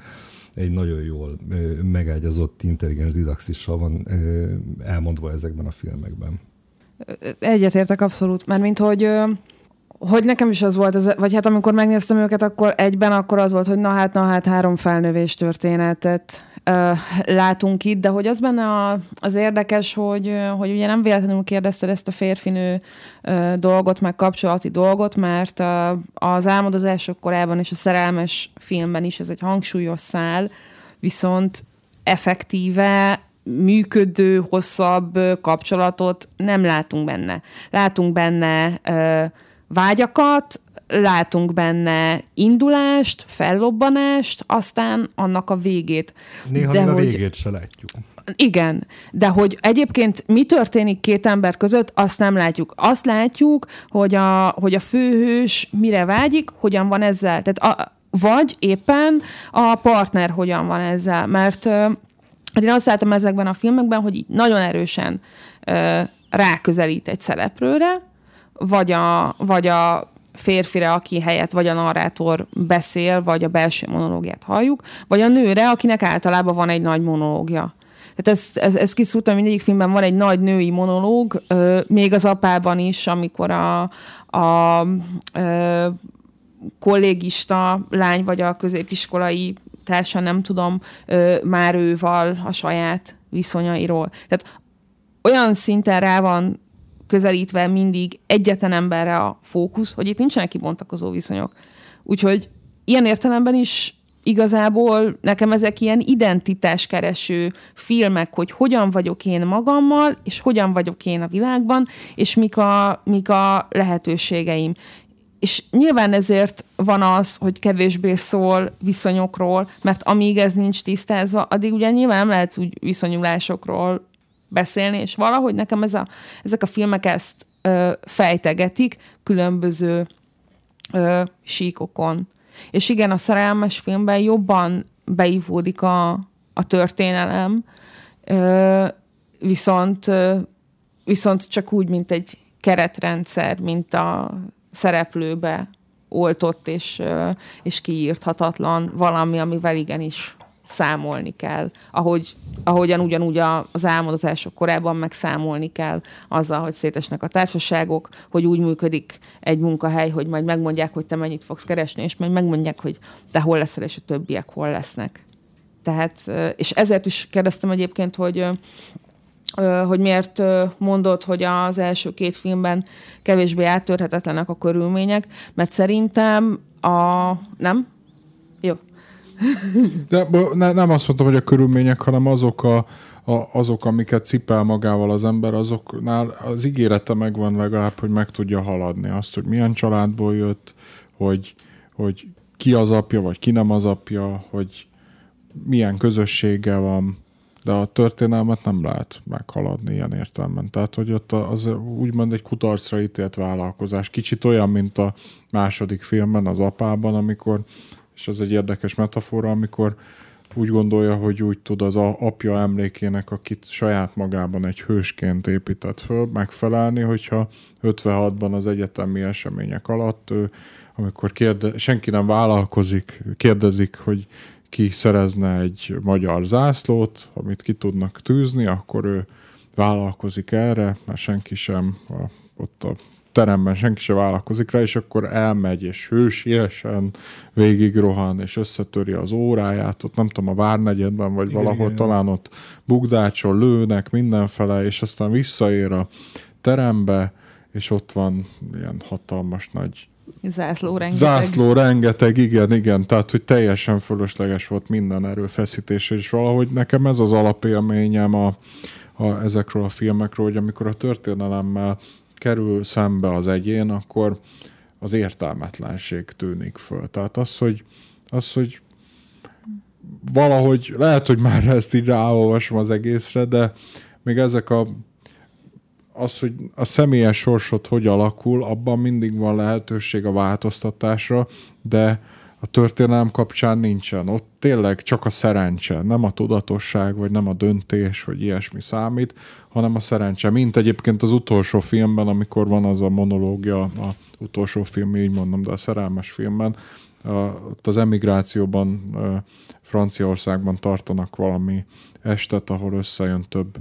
egy nagyon jól megágyazott, intelligens didaxissal van elmondva ezekben a filmekben. Egyetértek abszolút, mert mint hogy nekem is az volt, vagy hát amikor megnéztem őket, akkor egyben akkor az volt, hogy na hát három felnövés történetet látunk itt, de hogy az benne az érdekes, hogy ugye nem véletlenül kérdezted ezt a férfinő dolgot, meg kapcsolati dolgot, mert az álmodozások korában és a szerelmes filmben is ez egy hangsúlyos szál, viszont effektíve működő, hosszabb kapcsolatot nem látunk benne. Látunk benne vágyakat, látunk benne indulást, fellobbanást, aztán annak a végét. Néha de még a végét se látjuk. Igen, de hogy egyébként mi történik két ember között, azt nem látjuk. Azt látjuk, hogy a főhős mire vágyik, hogyan van ezzel. Tehát vagy éppen a partner hogyan van ezzel. Mert én azt láttam ezekben a filmekben, hogy nagyon erősen ráközelít egy szereplőre, vagy a férfire, aki helyett vagy a narrátor beszél, vagy a belső monológiát halljuk, vagy a nőre, akinek általában van egy nagy monológia. Tehát ez kiszúrtam, mindegyik filmben van egy nagy női monológ, még az apában is, amikor a kollégista lány, vagy a középiskolai társa, nem tudom, már őval a saját viszonyairól. Tehát olyan szinten rá van közelítve mindig egyetlen emberre a fókusz, hogy itt nincsenek kibontakozó viszonyok. Úgyhogy ilyen értelemben is igazából nekem ezek ilyen identitáskereső filmek, hogy hogyan vagyok én magammal, és hogyan vagyok én a világban, és mik a lehetőségeim. És nyilván ezért van az, hogy kevésbé szól viszonyokról, mert amíg ez nincs tisztázva, addig ugye nyilván nem lehet úgy viszonyulásokról beszélni, és valahogy nekem ezek a filmek ezt fejtegetik különböző síkokon. És igen, a szerelmes filmben jobban beívódik a történelem, viszont csak úgy, mint egy keretrendszer, mint a szereplőbe oltott és kiírthatatlan valami, amivel igenis számolni kell. Ahogyan ugyanúgy az álmodozások korában megszámolni kell azzal, hogy szétesnek a társaságok, hogy úgy működik egy munkahely, hogy majd megmondják, hogy te mennyit fogsz keresni, és majd megmondják, hogy te hol leszel, és a többiek hol lesznek. Tehát, és ezért is kérdeztem egyébként, hogy miért mondod, hogy az első két filmben kevésbé áttörhetetlenek a körülmények, mert szerintem nem? Jó. De nem azt mondtam, hogy a körülmények, hanem azok, amiket cipel magával az ember, azoknál az ígérete megvan legalább, hogy meg tudja haladni. Azt, hogy milyen családból jött, hogy ki az apja, vagy ki nem az apja, hogy milyen közössége van, de a történelmet nem lehet meghaladni ilyen értelemben. Tehát, hogy ott az úgymond egy kutarcra ítélt vállalkozás. Kicsit olyan, mint a második filmben, az apában, amikor, és ez egy érdekes metafora, amikor úgy gondolja, hogy úgy tud az apja emlékének, akit saját magában egy hősként épített föl, megfelelni, hogyha 56-ban az egyetemi események alatt, amikor senki nem vállalkozik, kérdezik, hogy ki szerezne egy magyar zászlót, amit ki tudnak tűzni, akkor ő vállalkozik erre, mert senki sem ott a teremben senki sem vállalkozik rá, és akkor elmegy, és hősiesen végigrohan, és összetöri az óráját, ott nem tudom, a Várnegyedben, vagy igen, valahol igen, talán ott bukdácsol, lőnek mindenfele, és aztán visszaér a terembe, és ott van ilyen hatalmas nagy Zászló rengeteg, igen, tehát, hogy teljesen fölösleges volt minden erőfeszítés, és valahogy nekem ez az alapélményem ezekről a filmekről, hogy amikor a történelemmel kerül szembe az egyén, akkor az értelmetlenség tűnik föl. Tehát az, hogy valahogy, lehet, hogy már ezt így ráolvasom az egészre, de még ezek az, hogy a személyes sorsod hogy alakul, abban mindig van lehetőség a változtatásra, de a történelem kapcsán nincsen. Ott tényleg csak a szerencse, nem a tudatosság, vagy nem a döntés, vagy ilyesmi számít, hanem a szerencse. Mint egyébként az utolsó filmben, amikor van az a monológia, az utolsó film, így mondom, de a szerelmes filmben, ott az emigrációban, Franciaországban tartanak valami estet, ahol összejön több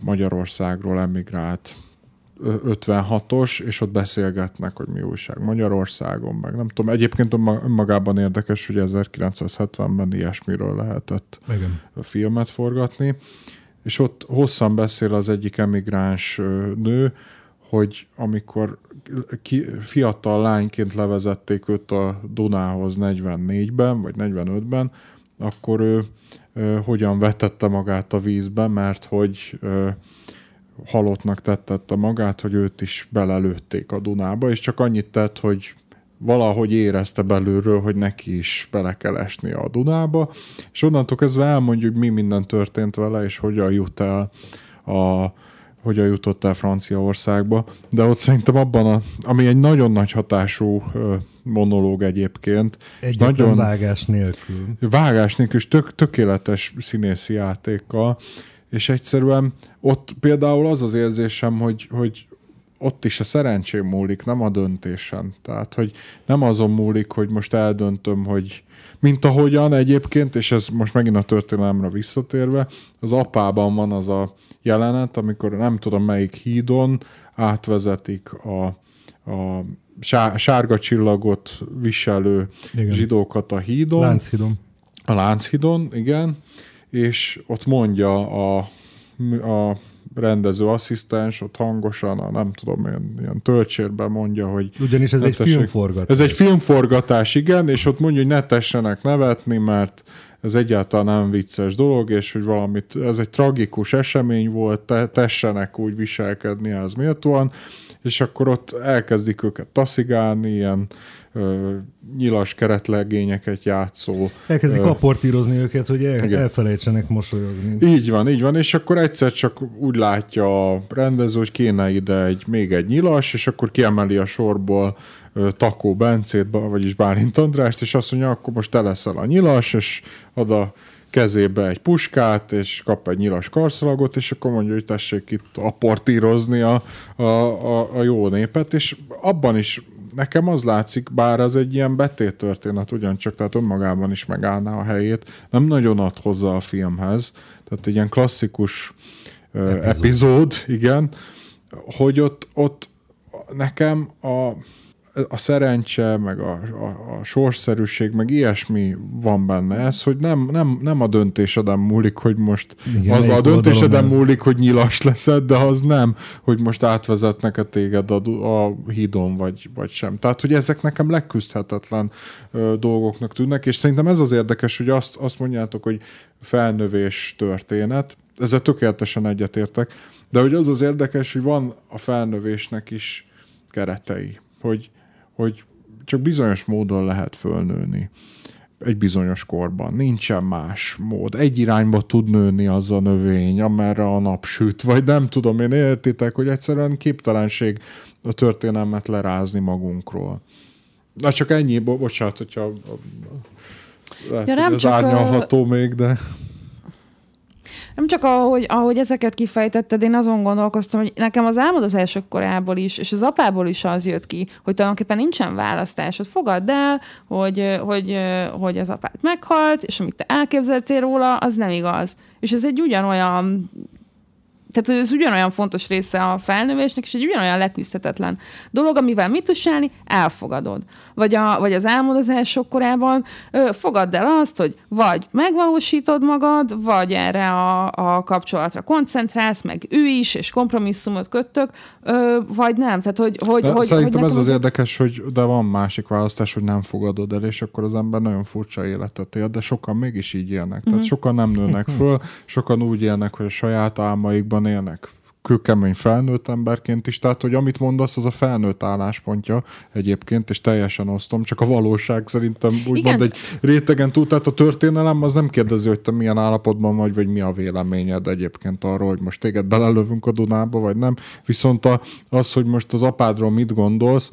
Magyarországról emigrált 56-os, és ott beszélgetnek, hogy mi újság Magyarországon, meg nem tudom. Egyébként önmagában érdekes, hogy 1970-ben ilyesmiről lehetett filmet forgatni, és ott hosszan beszél az egyik emigráns nő, hogy amikor fiatal lányként levezették őt a Dunához 44-ben, vagy 45-ben, akkor ő hogyan vetette magát a vízbe, mert hogy halottnak tettette magát, hogy őt is belelőtték a Dunába, és csak annyit tett, hogy valahogy érezte belülről, hogy neki is bele kell esnie a Dunába, és onnantól kezdve elmondjuk, mi minden történt vele, és hogyan jutott el Franciaországba, de ott szerintem abban, ami egy nagyon nagy hatású monológ egyébként. Egyetlen vágás nélkül. Vágás nélkül, és tökéletes színészi játékkal, és egyszerűen ott például az érzésem, hogy ott is a szerencsém múlik, nem a döntésen. Tehát, hogy nem azon múlik, hogy most eldöntöm, hogy mint ahogyan egyébként, és ez most megint a történelemre visszatérve, az apában van az a jelenet, amikor nem tudom melyik hídon átvezetik a sárga csillagot viselő igen. zsidókat a hídon. Lánchidon. A Lánchidon, igen. És ott mondja a rendező asszisztens, ott hangosan, nem tudom, ilyen töltsérben mondja, hogy... Ugyanis ez egy filmforgatás. Ez egy filmforgatás, igen, és ott mondja, hogy ne tessenek nevetni, mert ez egyáltalán nem vicces dolog, és hogy valamit, ez egy tragikus esemény volt, tessenek úgy viselkedni ehhez méltóan, és akkor ott elkezdik őket taszigálni, ilyen nyilas keretlegényeket játszó. Elkezdik aportírozni őket, hogy elfelejtsenek mosolyogni. Így van, és akkor egyszer csak úgy látja a rendező, hogy kéne ide még egy nyilas, és akkor kiemeli a sorból Takó Bencét, vagyis Bálint Andrást, és azt mondja, akkor most te leszel a nyilas, és ad a kezébe egy puskát, és kap egy nyilas karszalagot, és akkor mondja, hogy tessék itt aportírozni a jó népet, és abban is nekem az látszik, bár az egy ilyen betéttörténet ugyancsak, tehát önmagában is megállná a helyét, nem nagyon ad hozzá a filmhez, tehát egy ilyen klasszikus epizód igen, hogy ott nekem a szerencse, meg a sorsszerűség, meg ilyesmi van benne. Ez, hogy nem a döntéseden múlik, hogy most igen, az a döntéseden múlik, hogy nyilas leszed, de az nem, hogy most átvezetnek-e téged a hídon, vagy sem. Tehát, hogy ezek nekem leküzdhetetlen dolgoknak tűnnek, és szerintem ez az érdekes, hogy azt mondjátok, hogy felnövés történet. Ezzel tökéletesen egyetértek. De hogy az érdekes, hogy van a felnövésnek is keretei. Hogy csak bizonyos módon lehet fölnőni egy bizonyos korban. Nincsen más mód. Egy irányba tud nőni az a növény, amerre a nap süt, vagy nem tudom, én értitek, hogy egyszerűen képtelenség a történelmet lerázni magunkról. Na csak ennyi, bocsánat, hogyha lehet, hogy ez árnyalható még, de... Nem csak ahogy ezeket kifejtetted, én azon gondolkoztam, hogy nekem az álmodozások korából is, és az apából is az jött ki, hogy tulajdonképpen nincsen választásod. Fogadd el, hogy az apád meghalt, és amit te elképzeltél róla, az nem igaz. És ez egy ugyanolyan... Tehát ez ugyanolyan fontos része a felnövésnek, és egy ugyanolyan leküzdhetetlen dolog, amivel mit tudsz csinálni, elfogadod. Vagy az álmodozások korában fogadd el azt, hogy vagy megvalósítod magad, vagy erre a kapcsolatra koncentrálsz, meg ő is, és kompromisszumot köttök, vagy nem. Tehát, hogy szerintem hogy ez az érdekes, hogy de van másik választás, hogy nem fogadod el, és akkor az ember nagyon furcsa életet él, de sokan mégis így élnek. Tehát sokan nem nőnek föl, sokan úgy élnek, hogy a saját álmaikban élnek kőkemény felnőtt emberként is, tehát, hogy amit mondasz, az a felnőtt álláspontja egyébként, és teljesen osztom, csak a valóság szerintem úgymond egy rétegen túl, tehát a történelem az nem kérdezi, hogy te milyen állapotban vagy mi a véleményed egyébként arról, hogy most téged belelövünk a Dunába, vagy nem, viszont az, hogy most az apádról mit gondolsz,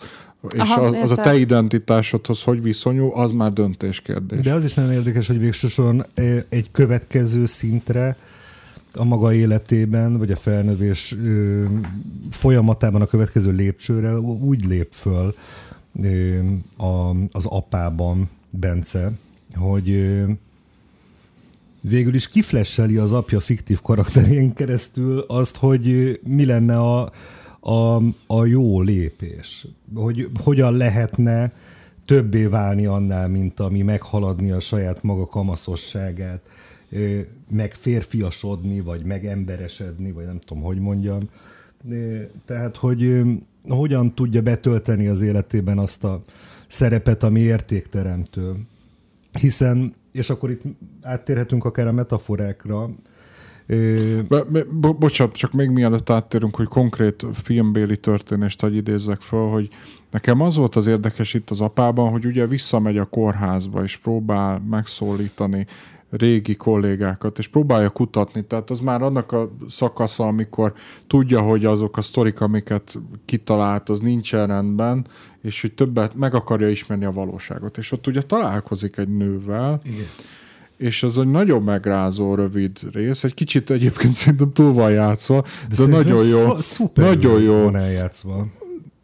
és az a te identitásodhoz hogy viszonyul, az már döntéskérdés. De az is nagyon érdekes, hogy végső soron egy következő szintre a maga életében, vagy a felnövés folyamatában a következő lépcsőre úgy lép föl az apában Bence, hogy végül is kiflesseli az apja fiktív karakterén keresztül azt, hogy mi lenne a jó lépés. Hogy hogyan lehetne többé válni annál, mint ami meghaladni a saját maga kamaszosságát, meg férfiasodni, vagy meg emberesedni, vagy nem tudom, hogy mondjam. Tehát, hogy hogyan tudja betölteni az életében azt a szerepet, ami értékteremtő. Hiszen, és akkor itt áttérhetünk akár a metaforákra. Bocsánat, csak még mielőtt áttérünk, hogy konkrét filmbéli történést, hogy idézzek föl, hogy nekem az volt az érdekes itt az apában, hogy ugye visszamegy a kórházba, és próbál megszólítani régi kollégákat, és próbálja kutatni. Tehát az már annak a szakasza, amikor tudja, hogy azok a sztorik, amiket kitalált, az nincsen rendben, és hogy többet meg akarja ismerni a valóságot. És ott ugye találkozik egy nővel, igen. És az egy nagyon megrázó rövid rész, egy kicsit egyébként szerintem túl van játszva, de nagyon jó. Szuper, nagyon jó.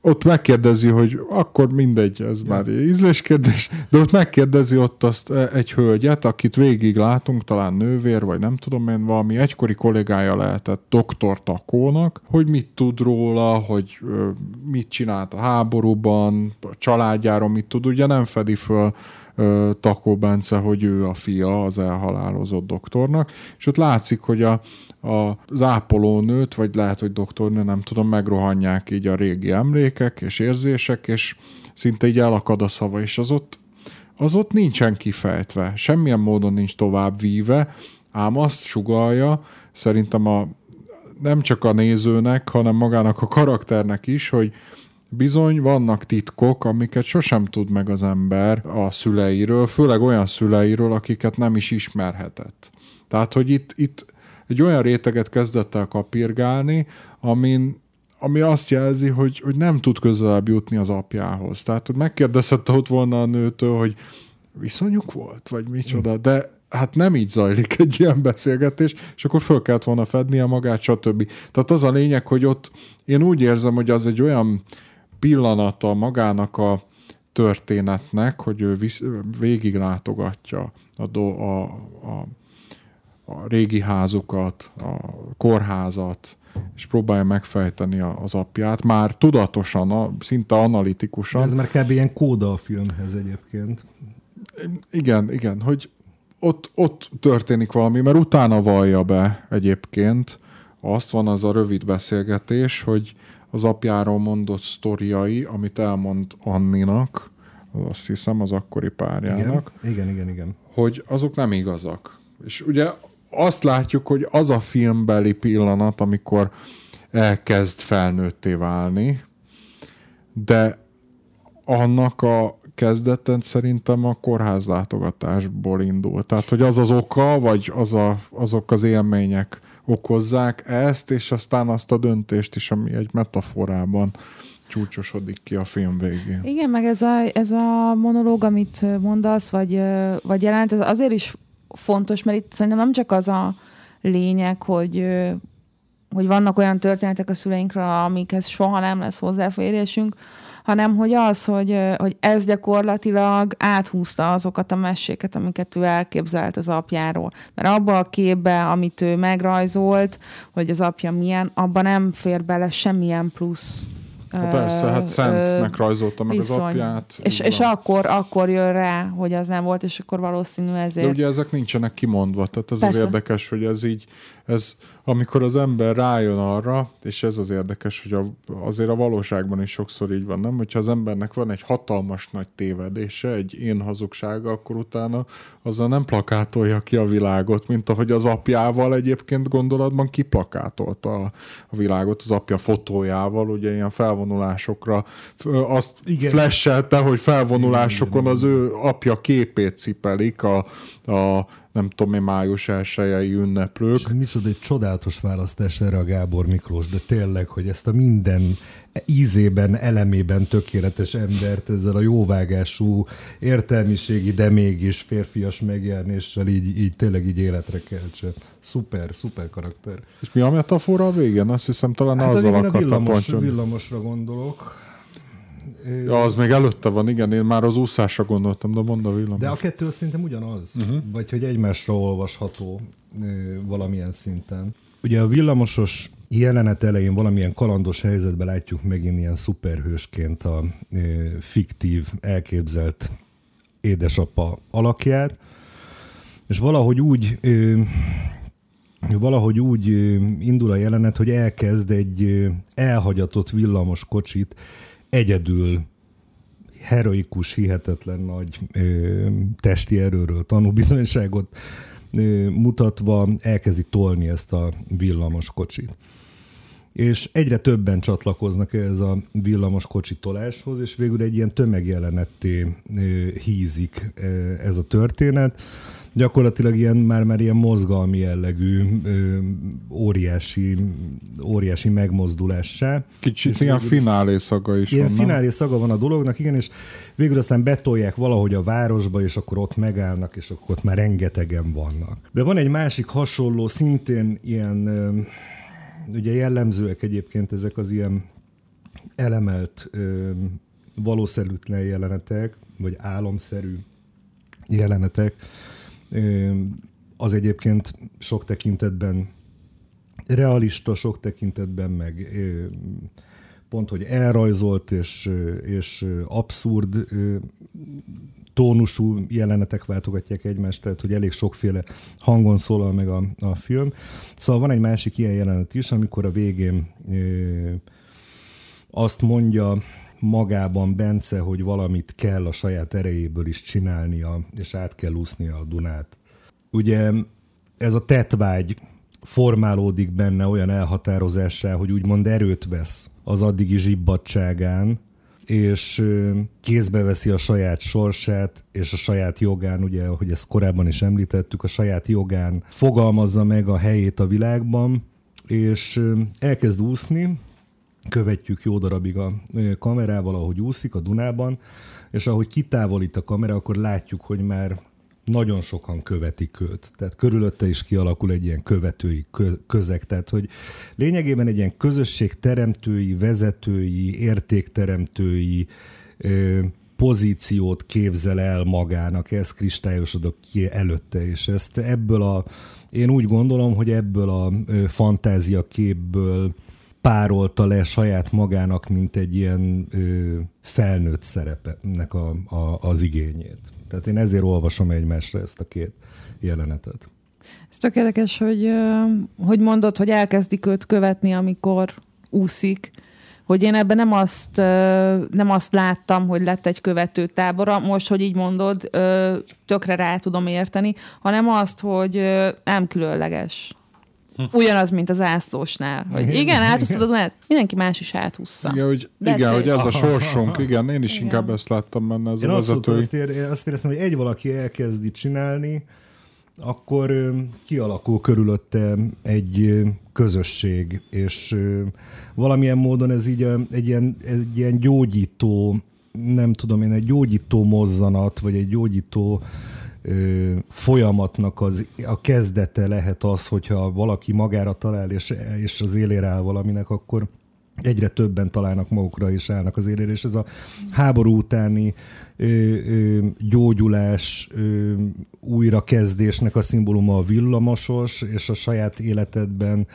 ott megkérdezi, hogy akkor mindegy, ez már ízléskérdés, de ott megkérdezi ott azt egy hölgyet, akit végig látunk, talán nővér, vagy nem tudom én, valami egykori kollégája lehetett doktor Takónak, hogy mit tud róla, hogy mit csinált a háborúban, a családjáról mit tud, ugye nem fedi föl Takó Bence, hogy ő a fia az elhalálozott doktornak, és ott látszik, hogy az ápolónőt, vagy lehet, hogy doktornő, nem tudom, megrohanják így a régi emlékek és érzések, és szinte így elakad a szava, és az ott nincsen kifejtve, semmilyen módon nincs tovább víve, ám azt sugallja, szerintem nem csak a nézőnek, hanem magának a karakternek is, hogy bizony vannak titkok, amiket sosem tud meg az ember a szüleiről, főleg olyan szüleiről, akiket nem is ismerhetett. Tehát, hogy itt egy olyan réteget kezdett el kapirgálni, ami azt jelzi, hogy nem tud közelebb jutni az apjához. Tehát, hogy megkérdezhette ott volna a nőtől, hogy viszonyuk volt, vagy micsoda, de hát nem így zajlik egy ilyen beszélgetés, és akkor föl kellett volna fednie magát, stb. Tehát az a lényeg, hogy ott én úgy érzem, hogy az egy olyan pillanata magának a történetnek, hogy ő végiglátogatja a régi házukat, a kórházat, és próbálja megfejteni az apját, már tudatosan, szinte analitikusan. De ez már kb. Ilyen kóda a filmhez egyébként. Igen, hogy ott történik valami, mert utána vallja be egyébként, azt van az a rövid beszélgetés, hogy az apjáról mondott sztoriai, amit elmond Anninak, azt hiszem az akkori párjának, igen. Hogy azok nem igazak. És ugye azt látjuk, hogy az a filmbeli pillanat, amikor elkezd felnőtté válni, de annak a kezdeten szerintem a kórházlátogatásból indul. Tehát, hogy az az oka, vagy azok az élmények okozzák ezt, és aztán azt a döntést is, ami egy metaforában csúcsosodik ki a film végén. Igen, meg ez a monológ, amit mondasz, vagy jelent, ez azért is fontos, mert itt szerintem nem csak az a lényeg, hogy vannak olyan történetek a szüleinkről, amikhez soha nem lesz hozzáférésünk, hanem hogy az, hogy ez gyakorlatilag áthúzta azokat a meséket, amiket ő elképzelt az apjáról. Mert abba a képbe, amit ő megrajzolt, hogy az apja milyen, abban nem fér bele semmilyen plusz. Persze, hát szentnek rajzolta meg viszony. Az apját. És akkor jön rá, hogy az nem volt, és akkor valószínű ezért. De ugye ezek nincsenek kimondva, tehát ez az érdekes, hogy ez így, amikor az ember rájön arra, és ez az érdekes, hogy azért a valóságban is sokszor így van, nem? Hogyha az embernek van egy hatalmas nagy tévedése, egy én hazugsága, akkor utána azzal nem plakátolja ki a világot, mint ahogy az apjával egyébként gondolatban kiplakátolta a világot, az apja fotójával, ugye ilyen felvonulásokra, azt flashelte, hogy felvonulásokon az ő apja képét cipelik a nem tudom én, május elsőjei ünneplők. És micsoda egy csodálatos választás erre a Gábor Miklós, de tényleg, hogy ezt a minden ízében, elemében tökéletes embert ezzel a jóvágású, értelmiségi, de mégis férfias megjelenéssel így tényleg így életre keltse. Szuper karakter. És mi a metafora a végén? Azt hiszem talán azzal akartam pontjönni. Villamosra gondolok. Ja, az még előtte van, igen, én már az úszásra gondoltam, de mondd a villamos. De a kettő szerintem ugyanaz, vagy hogy egymásra olvasható valamilyen szinten. Ugye a villamosos jelenet elején valamilyen kalandos helyzetben látjuk megint ilyen szuperhősként a fiktív, elképzelt édesapa alakját, és valahogy úgy indul a jelenet, hogy elkezd egy elhagyatott villamos kocsit egyedül heroikus, hihetetlen nagy testi erőről tanúbizonyságot mutatva elkezdi tolni ezt a villamos kocsit. És egyre többen csatlakoznak ez a villamos kocsi toláshoz, és végül egy ilyen tömegjelenetté hízik ez a történet. Gyakorlatilag ilyen, már ilyen mozgalmi jellegű, óriási megmozdulássá. Kicsit és ilyen finálé szaga is van. Ilyen finálé szaga van a dolognak, igen, és végül aztán betolják valahogy a városba, és akkor ott megállnak, és akkor ott már rengetegen vannak. De van egy másik hasonló, szintén ilyen, ugye jellemzőek egyébként ezek az ilyen elemelt valószerűtlen jelenetek, vagy álomszerű jelenetek, az egyébként sok tekintetben realista, sok tekintetben meg pont, hogy elrajzolt és abszurd tónusú jelenetek váltogatják egymást, tehát hogy elég sokféle hangon szólal meg a film. Szóval van egy másik ilyen jelenet is, amikor a végén azt mondja magában Bence, hogy valamit kell a saját erejéből is csinálnia, és át kell úsznia a Dunát. Ugye ez a tettvágy formálódik benne olyan elhatározássá, hogy úgymond erőt vesz az addigi zsibbadtságán, és kézbe veszi a saját sorsát, és a saját jogán, ugye, ahogy ezt korábban is említettük, a saját jogán fogalmazza meg a helyét a világban, és elkezd úszni, követjük jó darabig a kamerával, ahogy úszik a Dunában, és ahogy kitávolít a kamera, akkor látjuk, hogy már nagyon sokan követik őt. Tehát körülötte is kialakul egy ilyen követői közeg. Tehát, hogy lényegében egy ilyen közösségteremtői, vezetői, értékteremtői pozíciót képzel el magának. Ez kristályosodott ki előtte. És ezt ebből én úgy gondolom, hogy ebből a fantáziaképből párolta le saját magának, mint egy ilyen felnőtt szerepnek az igényét. Tehát én ezért olvasom egymásra ezt a két jelenetet. Ez tök érdekes, hogy mondod, hogy elkezdik őt követni, amikor úszik, hogy én ebben nem azt láttam, hogy lett egy követő tábora, most, hogy így mondod, tökre rá tudom érteni, hanem azt, hogy nem különleges. Ugyanaz, mint az ászlósnál. Hogy igen, átúsztad a Dunát, mindenki más is átússza. Igen, hogy ez a sorsunk. Igen, én is inkább ezt láttam benne. Az én azt éreztem, hogy egy valaki elkezdi csinálni, akkor kialakul körülötte egy közösség, és valamilyen módon ez így egy ilyen gyógyító, nem tudom én, egy gyógyító mozzanat, vagy egy gyógyító folyamatnak a kezdete lehet az, hogyha valaki magára talál, és az élére áll valaminek, akkor egyre többen találnak magukra, és állnak az élére, és ez a háború utáni gyógyulás, újrakezdésnek a szimbóluma a villamosos, és a saját életedben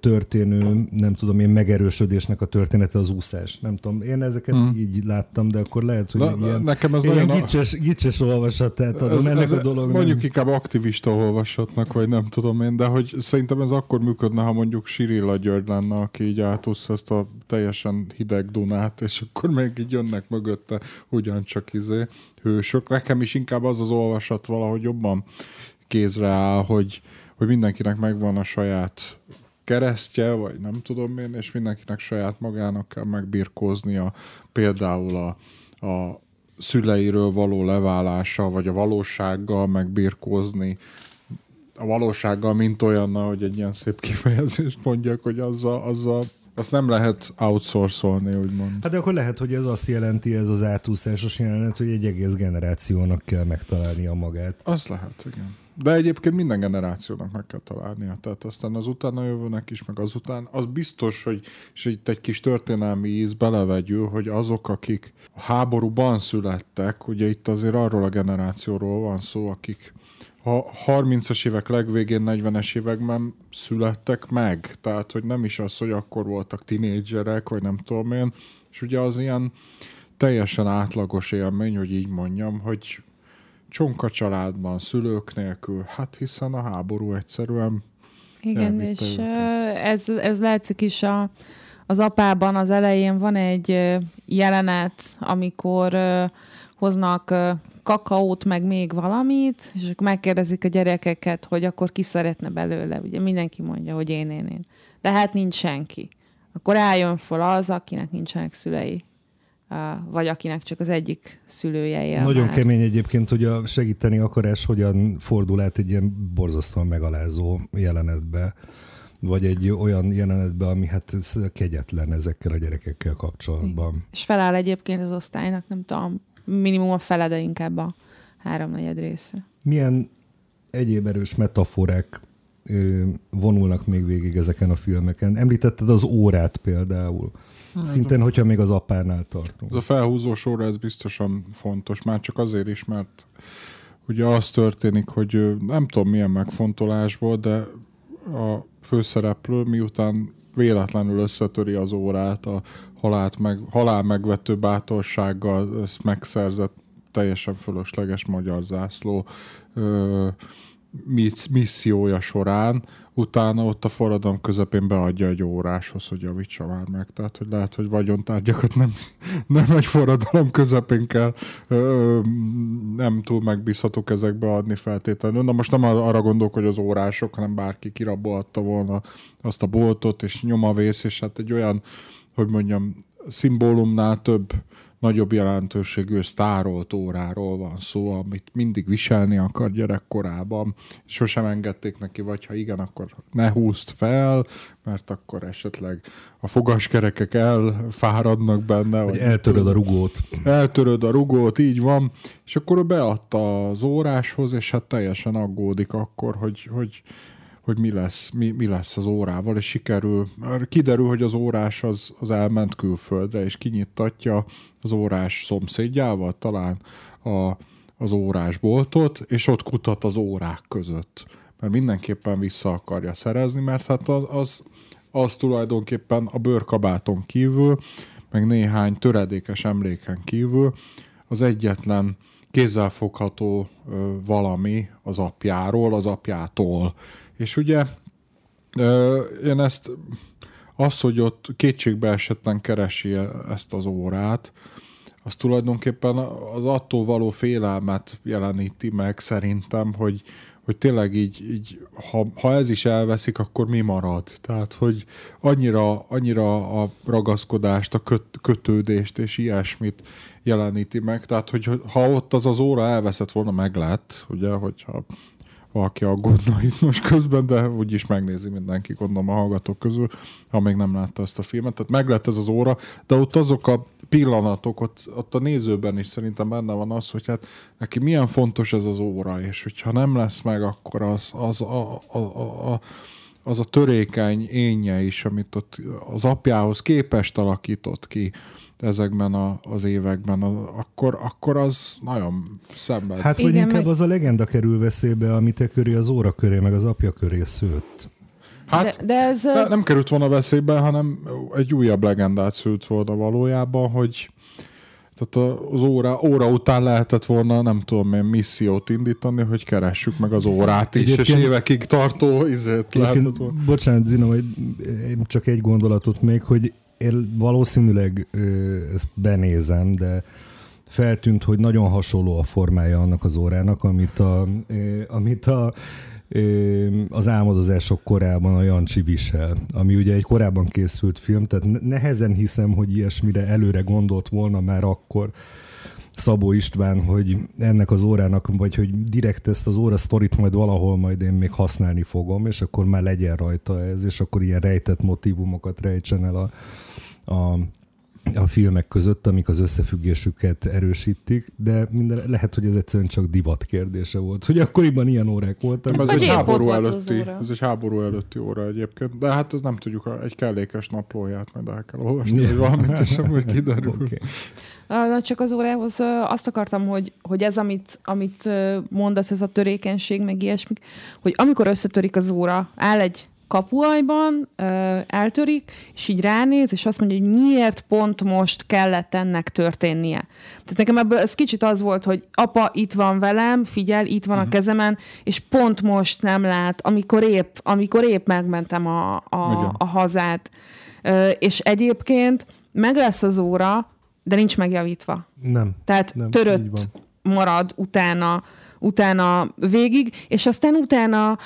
történő, nem tudom én, megerősödésnek a története az úszás. Nem tudom, én ezeket így láttam, de akkor lehet, hogy ilyen gicses olvasatát adom ennek a dolognak. Mondjuk inkább aktivista olvasatnak, vagy nem tudom én, de hogy szerintem ez akkor működne, ha mondjuk Cyrilla György lenne, aki így átúsz ezt a teljesen hideg Dunát, és akkor meg így jönnek mögötte ugyancsak hősök. Nekem is inkább az olvasat valahogy jobban kézre áll, hogy mindenkinek megvan a saját keresztje, vagy nem tudom én, és mindenkinek saját magának kell megbirkóznia, például a szüleiről való leválása, vagy a valósággal megbirkózni, a valósággal mint olyannal, hogy egy ilyen szép kifejezést mondjak, hogy azt nem lehet outsourcolni, úgymond. Hát de akkor lehet, hogy ez azt jelenti, ez az átúszásos jelenet, hogy egy egész generációnak kell megtalálnia magát. Azt lehet, igen. De egyébként minden generációnak meg kell találnia. Tehát aztán az utána jövőnek is, meg azután. Az biztos, hogy és itt egy kis történelmi íz belevegyül, hogy azok, akik a háborúban születtek, ugye itt azért arról a generációról van szó, akik a 30-as évek legvégén, 40-es években születtek meg. Tehát, hogy nem is az, hogy akkor voltak tinédzserek, vagy nem tudom én. És ugye az ilyen teljesen átlagos élmény, hogy így mondjam, hogy csonka családban, szülők nélkül, hát hiszen a háború egyszerűen... Igen, és ez látszik is az apában, az elején van egy jelenet, amikor hoznak kakaót, meg még valamit, és akkor megkérdezik a gyerekeket, hogy akkor ki szeretne belőle. Ugye mindenki mondja, hogy én. De hát nincs senki. Akkor álljon fel az, akinek nincsenek szülei, vagy akinek csak az egyik szülője él. Nagyon kemény egyébként, hogy a segíteni akarás hogyan fordul át egy ilyen borzasztóan megalázó jelenetbe, vagy egy olyan jelenetbe, ami hát kegyetlen ezekkel a gyerekekkel kapcsolatban. Igen. És feláll egyébként az osztálynak, nem tudom, minimum a fele, de inkább a 3/4 része. Milyen egyéb erős metaforák vonulnak még végig ezeken a filmeken. Említetted az órát például. Szinten, hogyha még az apánál tartunk. Ez a felhúzós óra, ez biztosan fontos. Már csak azért is, mert ugye az történik, hogy nem tudom milyen megfontolásból, de a főszereplő miután véletlenül összetöri az órát, a halál megvető bátorsággal ezt megszerzett teljesen fölösleges magyar zászló missziója során, utána ott a forradalom közepén beadja egy óráshoz, hogy javítsa már meg. Tehát, hogy lehet, hogy vagyontárgyakat nem egy forradalom közepén kell nem túl megbízható kezekbe adni feltétlenül. Na most nem arra gondolok, hogy az órások, hanem bárki kirabolhatta volna azt a boltot, és nyomavész, és hát egy olyan, hogy mondjam, szimbólumnál több nagyobb jelentőségű sztárolt óráról van szó, amit mindig viselni akar gyerekkorában. Sosem engedték neki, vagy ha igen, akkor ne húzd fel, mert akkor esetleg a fogaskerekek elfáradnak benne. Vagy eltöröd a rugót. Eltöröd a rugót, így van. És akkor ő beadta az óráshoz, és hát teljesen aggódik akkor, hogy mi lesz az órával, és sikerül. Kiderül, hogy az órás az elment külföldre, és kinyittatja az órás szomszédjával talán az órásboltot, és ott kutat az órák között. Mert mindenképpen vissza akarja szerezni, mert hát az tulajdonképpen a bőrkabáton kívül, meg néhány töredékes emléken kívül az egyetlen kézzelfogható valami az apjáról, az apjától. És ugye én azt, hogy ott kétségbe esetten keresi ezt az órát, az tulajdonképpen az attól való félelmet jeleníti meg szerintem, hogy tényleg így ha ez is elveszik, akkor mi marad? Tehát, hogy annyira a ragaszkodást, a kötődést és ilyesmit jeleníti meg. Tehát, hogy ha ott az óra elveszett volna, meg lett, ugye, hogyha valaki aggódna itt most közben, de úgyis megnézi mindenki, gondolom, a hallgatók közül, ha még nem látta ezt a filmet. Tehát meg lett ez az óra, de ott azok a pillanatok, ott a nézőben is szerintem benne van az, hogy hát neki milyen fontos ez az óra, és hogyha nem lesz meg, akkor az a törékeny énje is, amit ott az apjához képest alakított ki ezekben az években, akkor az nagyon szenved. Hát, hogy inkább az a legenda kerül veszélybe, amit te köré, az óra köré, meg az apja köré szőtt. Hát de ez... nem került volna veszélybe, hanem egy újabb legendát szült volna valójában, hogy tehát az óra után lehetett volna, nem tudom én, missziót indítani, hogy keressük meg az órát is, és évekig tartó izét lehetett volna. Bocsánat, Zina, csak egy gondolatot még, hogy én valószínűleg ezt benézem, de feltűnt, hogy nagyon hasonló a formája annak az órának, amit az álmodozások korában a Jancsi visel, ami ugye egy korábban készült film, tehát nehezen hiszem, hogy ilyesmire előre gondolt volna már akkor Szabó István, hogy ennek az órának, vagy hogy direkt ezt az óra sztorit majd valahol majd én még használni fogom, és akkor már legyen rajta ez, és akkor ilyen rejtett motívumokat rejtsen el a filmek között, amik az összefüggésüket erősítik, de minden, lehet, hogy ez egyszerűen csak divat kérdése volt, hogy akkoriban ilyen órák voltak. Ez egy háború előtti óra egyébként, de hát ez nem tudjuk, egy kellékes naplóját majd el kell olvasni, hogy valamit, és amúgy kiderül. Okay. Na, csak az órához azt akartam, hogy ez, amit mondasz, ez a törékenység, meg ilyesmik, hogy amikor összetörik az óra, áll egy kapuajban, eltörik, és így ránéz, és azt mondja, hogy miért pont most kellett ennek történnie. Tehát nekem ebből ez kicsit az volt, hogy apa itt van velem, figyel, itt van a kezemen, és pont most nem lát, amikor épp megmentem a hazát. És egyébként meg lesz az óra, de nincs megjavítva. Nem. Tehát nem, törött marad utána végig, és aztán utána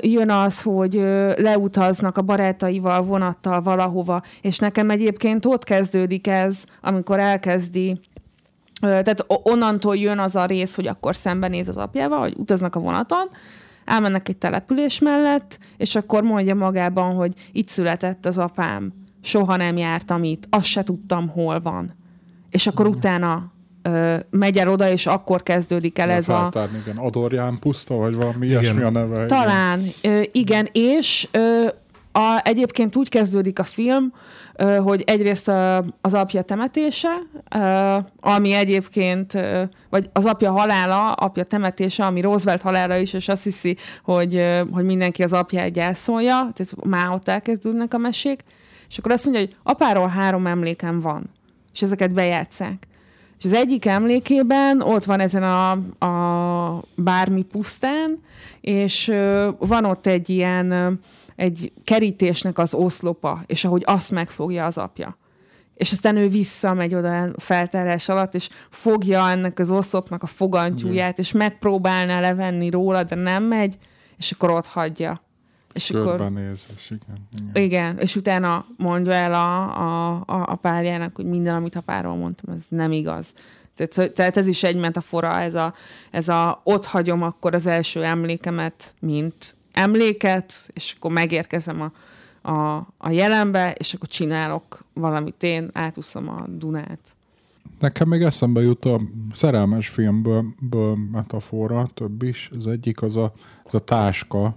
jön az, hogy leutaznak a barátaival, vonattal valahova, és nekem egyébként ott kezdődik ez, amikor elkezdi, tehát onnantól jön az a rész, hogy akkor szembenéz az apjával, hogy utaznak a vonaton, elmennek egy település mellett, és akkor mondja magában, hogy itt született az apám, soha nem jártam itt, azt se tudtam, hol van. És akkor utána megy el oda, és akkor kezdődik el ez a... Igen, Adorján puszta, vagy valami ilyesmi a neve. Talán, igen, és... egyébként úgy kezdődik a film, hogy egyrészt az apja temetése, ami egyébként, vagy az apja halála, apja temetése, ami Roosevelt halála is, és azt hiszi, hogy mindenki az apját gyászolja, tehát már ott elkezdődnek a mesék, és akkor azt mondja, hogy apáról 3 emlékem van, és ezeket bejátszák. És az egyik emlékében ott van ezen a bármi pusztán, és van ott egy ilyen egy kerítésnek az oszlopa, és ahogy azt megfogja az apja. És aztán ő visszamegy oda feltárás alatt, és fogja ennek az oszlopnak a fogantyúját, és megpróbálná levenni róla, de nem megy, és akkor ott hagyja. És körbenézés, igen, igen. Igen, és utána mondja el a párjának, hogy minden, amit a párról mondtam, ez nem igaz. Tehát ez is egy metafora, ez a ott hagyom akkor az első emlékemet, mint emléket, és akkor megérkezem a jelenbe, és akkor csinálok valamit én, átúszom a Dunát. Nekem még eszembe jut a szerelmes filmből metafora, több is. Az egyik az a táska,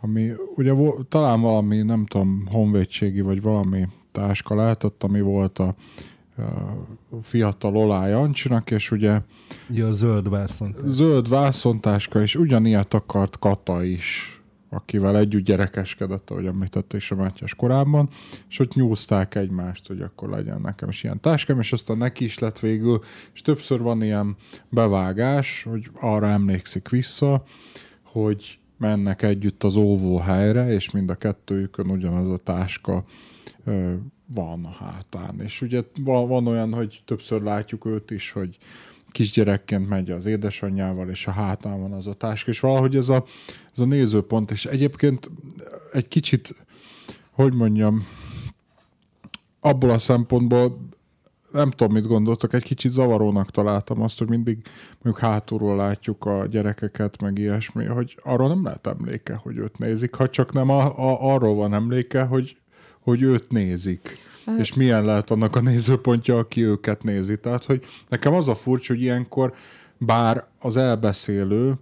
ami ugye talán valami, nem tudom, honvédségi, vagy valami táska lehetett, ami volt a fiatal Olá Jancsinak, és ugye a zöld vászontáska. Zöld vászontáska, és ugyanilyet akart Kata is, akivel együtt gyerekeskedett, ahogy említette is a Mátyás korábban, és ott nyúzták egymást, hogy akkor legyen nekem is ilyen táskám, és aztán neki is lett végül, és többször van ilyen bevágás, hogy arra emlékszik vissza, hogy mennek együtt az óvóhelyre, és mind a kettőjükön ugyanaz a táska van a hátán. És ugye van olyan, hogy többször látjuk őt is, hogy kisgyerekként megy az édesanyjával, és a hátán van az a táska, és valahogy ez a nézőpont, és egyébként egy kicsit, hogy mondjam, abból a szempontból, nem tudom, mit gondoltok, egy kicsit zavarónak találtam azt, hogy mindig mondjuk hátulról látjuk a gyerekeket, meg ilyesmi, hogy arról nem lehet emléke, hogy őt nézik, ha csak nem arról van emléke, hogy őt nézik, és milyen lehet annak a nézőpontja, aki őket nézi. Tehát, hogy nekem az a furcsa, hogy ilyenkor bár az elbeszélő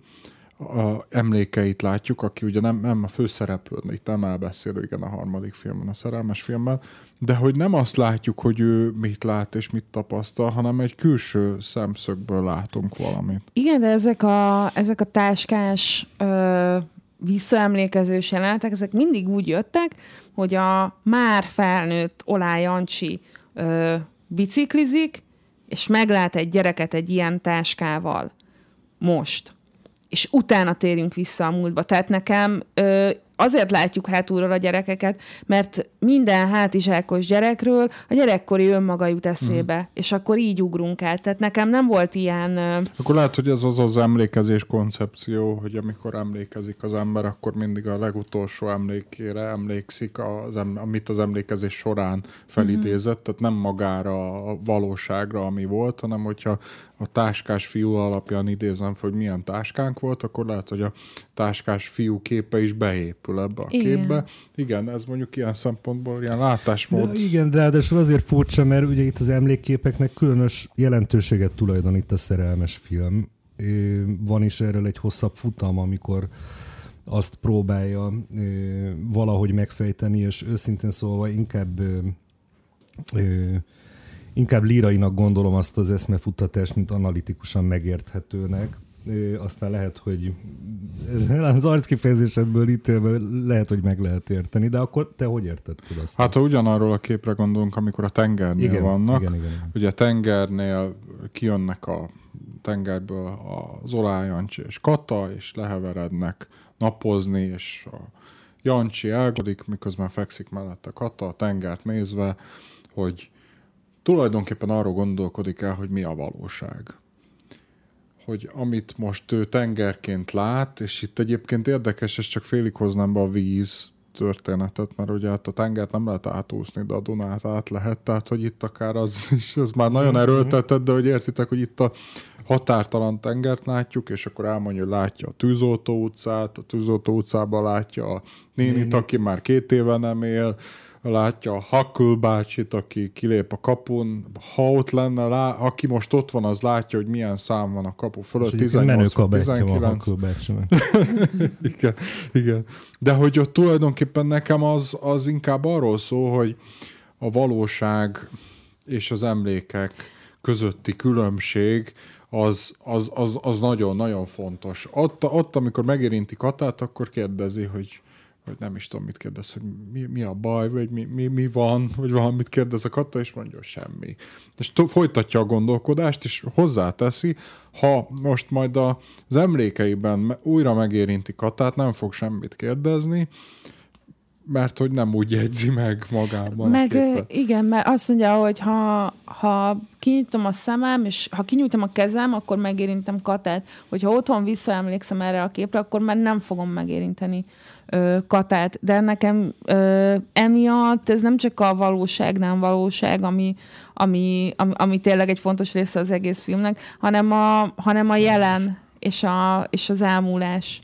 emlékeit látjuk, aki ugye nem a főszereplő, itt nem elbeszélő, igen, a harmadik filmben, a szerelmes filmben, de hogy nem azt látjuk, hogy ő mit lát és mit tapasztal, hanem egy külső szemszögből látunk valamit. Igen, de ezek a táskás visszaemlékezős jelenetek, ezek mindig úgy jöttek, hogy a már felnőtt Olá Jancsi biciklizik, és meglát egy gyereket egy ilyen táskával most. És utána térünk vissza a múltba. Tehát nekem azért látjuk hátulról a gyerekeket, mert minden hátizsákos gyerekről a gyerekkori önmaga jut eszébe, és akkor így ugrunk el. Tehát nekem nem volt ilyen... Akkor lehet, hogy ez az az emlékezés koncepció, hogy amikor emlékezik az ember, akkor mindig a legutolsó emlékére emlékszik, amit az emlékezés során felidézett, tehát nem magára, a valóságra, ami volt, hanem hogyha a táskás fiú alapján idézem, hogy milyen táskánk volt, akkor lehet, hogy a táskás fiú képe is beépül ebbe a képbe. Igen, ez mondjuk ilyen szempontból ilyen látásmód. Igen, de ráadásul azért furcsa, mert ugye itt az emlékképeknek különös jelentőséget tulajdonít a szerelmes film. Van is erről egy hosszabb futam, amikor azt próbálja valahogy megfejteni, és őszintén szólva inkább lírainak gondolom azt az eszmefuttatást, mint analitikusan megérthetőnek. Aztán lehet, hogy az arckifejezésedből ítélve lehet, hogy meg lehet érteni, de akkor te hogy értetted azt? Hát ha ugyanarról a képre gondolunk, amikor a tengernél vannak, igen. Ugye a tengernél kijönnek a tengerből az Olá Jancsi és Kata, és leheverednek napozni, és a Jancsi elgodik, miközben fekszik mellette Kata, a tengert nézve, hogy tulajdonképpen arról gondolkodik el, hogy mi a valóság. Hogy amit most ő tengerként lát, és itt egyébként érdekes, és csak félig hoznám be a víz történetet, mert ugye hát a tengert nem lehet átúszni, de a Dunát át lehet, tehát hogy itt akár az is, ez már nagyon erőltetett, de hogy értitek, hogy itt a határtalan tengert látjuk, és akkor elmondja, hogy látja a Tűzoltó utcát, a Tűzoltó utcában látja a nénit, aki már 2 éve nem él, látja a Huckle bácsit, aki kilép a kapun, ha ott lenne, aki most ott van, az látja, hogy milyen szám van a kapu fölött, 18-19. Igen, igen. De hogy ott tulajdonképpen nekem az inkább arról szól, hogy a valóság és az emlékek közötti különbség az nagyon-nagyon fontos. Ott, amikor megérinti Katát, akkor kérdezi, hogy nem is tudom, mit kérdez, hogy mi a baj, vagy mi van, vagy valamit kérdez a Kata, és mondja, semmi. És folytatja a gondolkodást, és hozzáteszi, ha most majd az emlékeiben újra megérinti Katát, nem fog semmit kérdezni, mert hogy nem úgy jegyzi meg magában meg, a képet. Igen, mert azt mondja, hogy ha kinyitom a szemem, és ha kinyújtom a kezem, akkor megérintem Katát. Hogyha otthon visszaemlékszem erre a képre, akkor már nem fogom megérinteni Katát. De nekem emiatt ez nem csak a valóság, nem valóság, ami tényleg egy fontos része az egész filmnek, hanem a jelen és az elmúlás.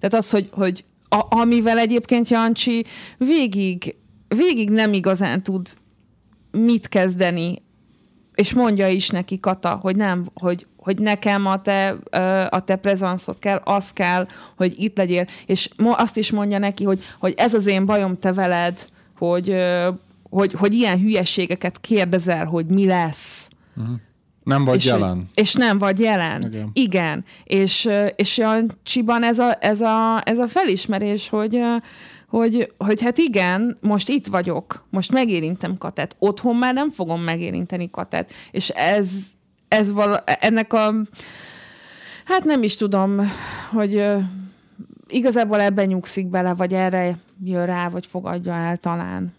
Tehát az, hogy amivel egyébként Jancsi végig nem igazán tud mit kezdeni, és mondja is neki Kata, hogy nem, hogy nekem a te prezanszod kell, az kell, hogy itt legyél. És azt is mondja neki, hogy ez az én bajom, te veled, hogy ilyen hülyeségeket kérdezel, hogy mi lesz. Uh-huh. Nem vagy jelen. És nem vagy jelen. Igen. Igen. És Jancsiban ez a felismerés, hogy hát igen, most itt vagyok, most megérintem Katát. Otthon már nem fogom megérinteni Katát. És ennek a... Hát nem is tudom, hogy igazából ebben nyugszik bele, vagy erre jön rá, vagy fogadja el talán.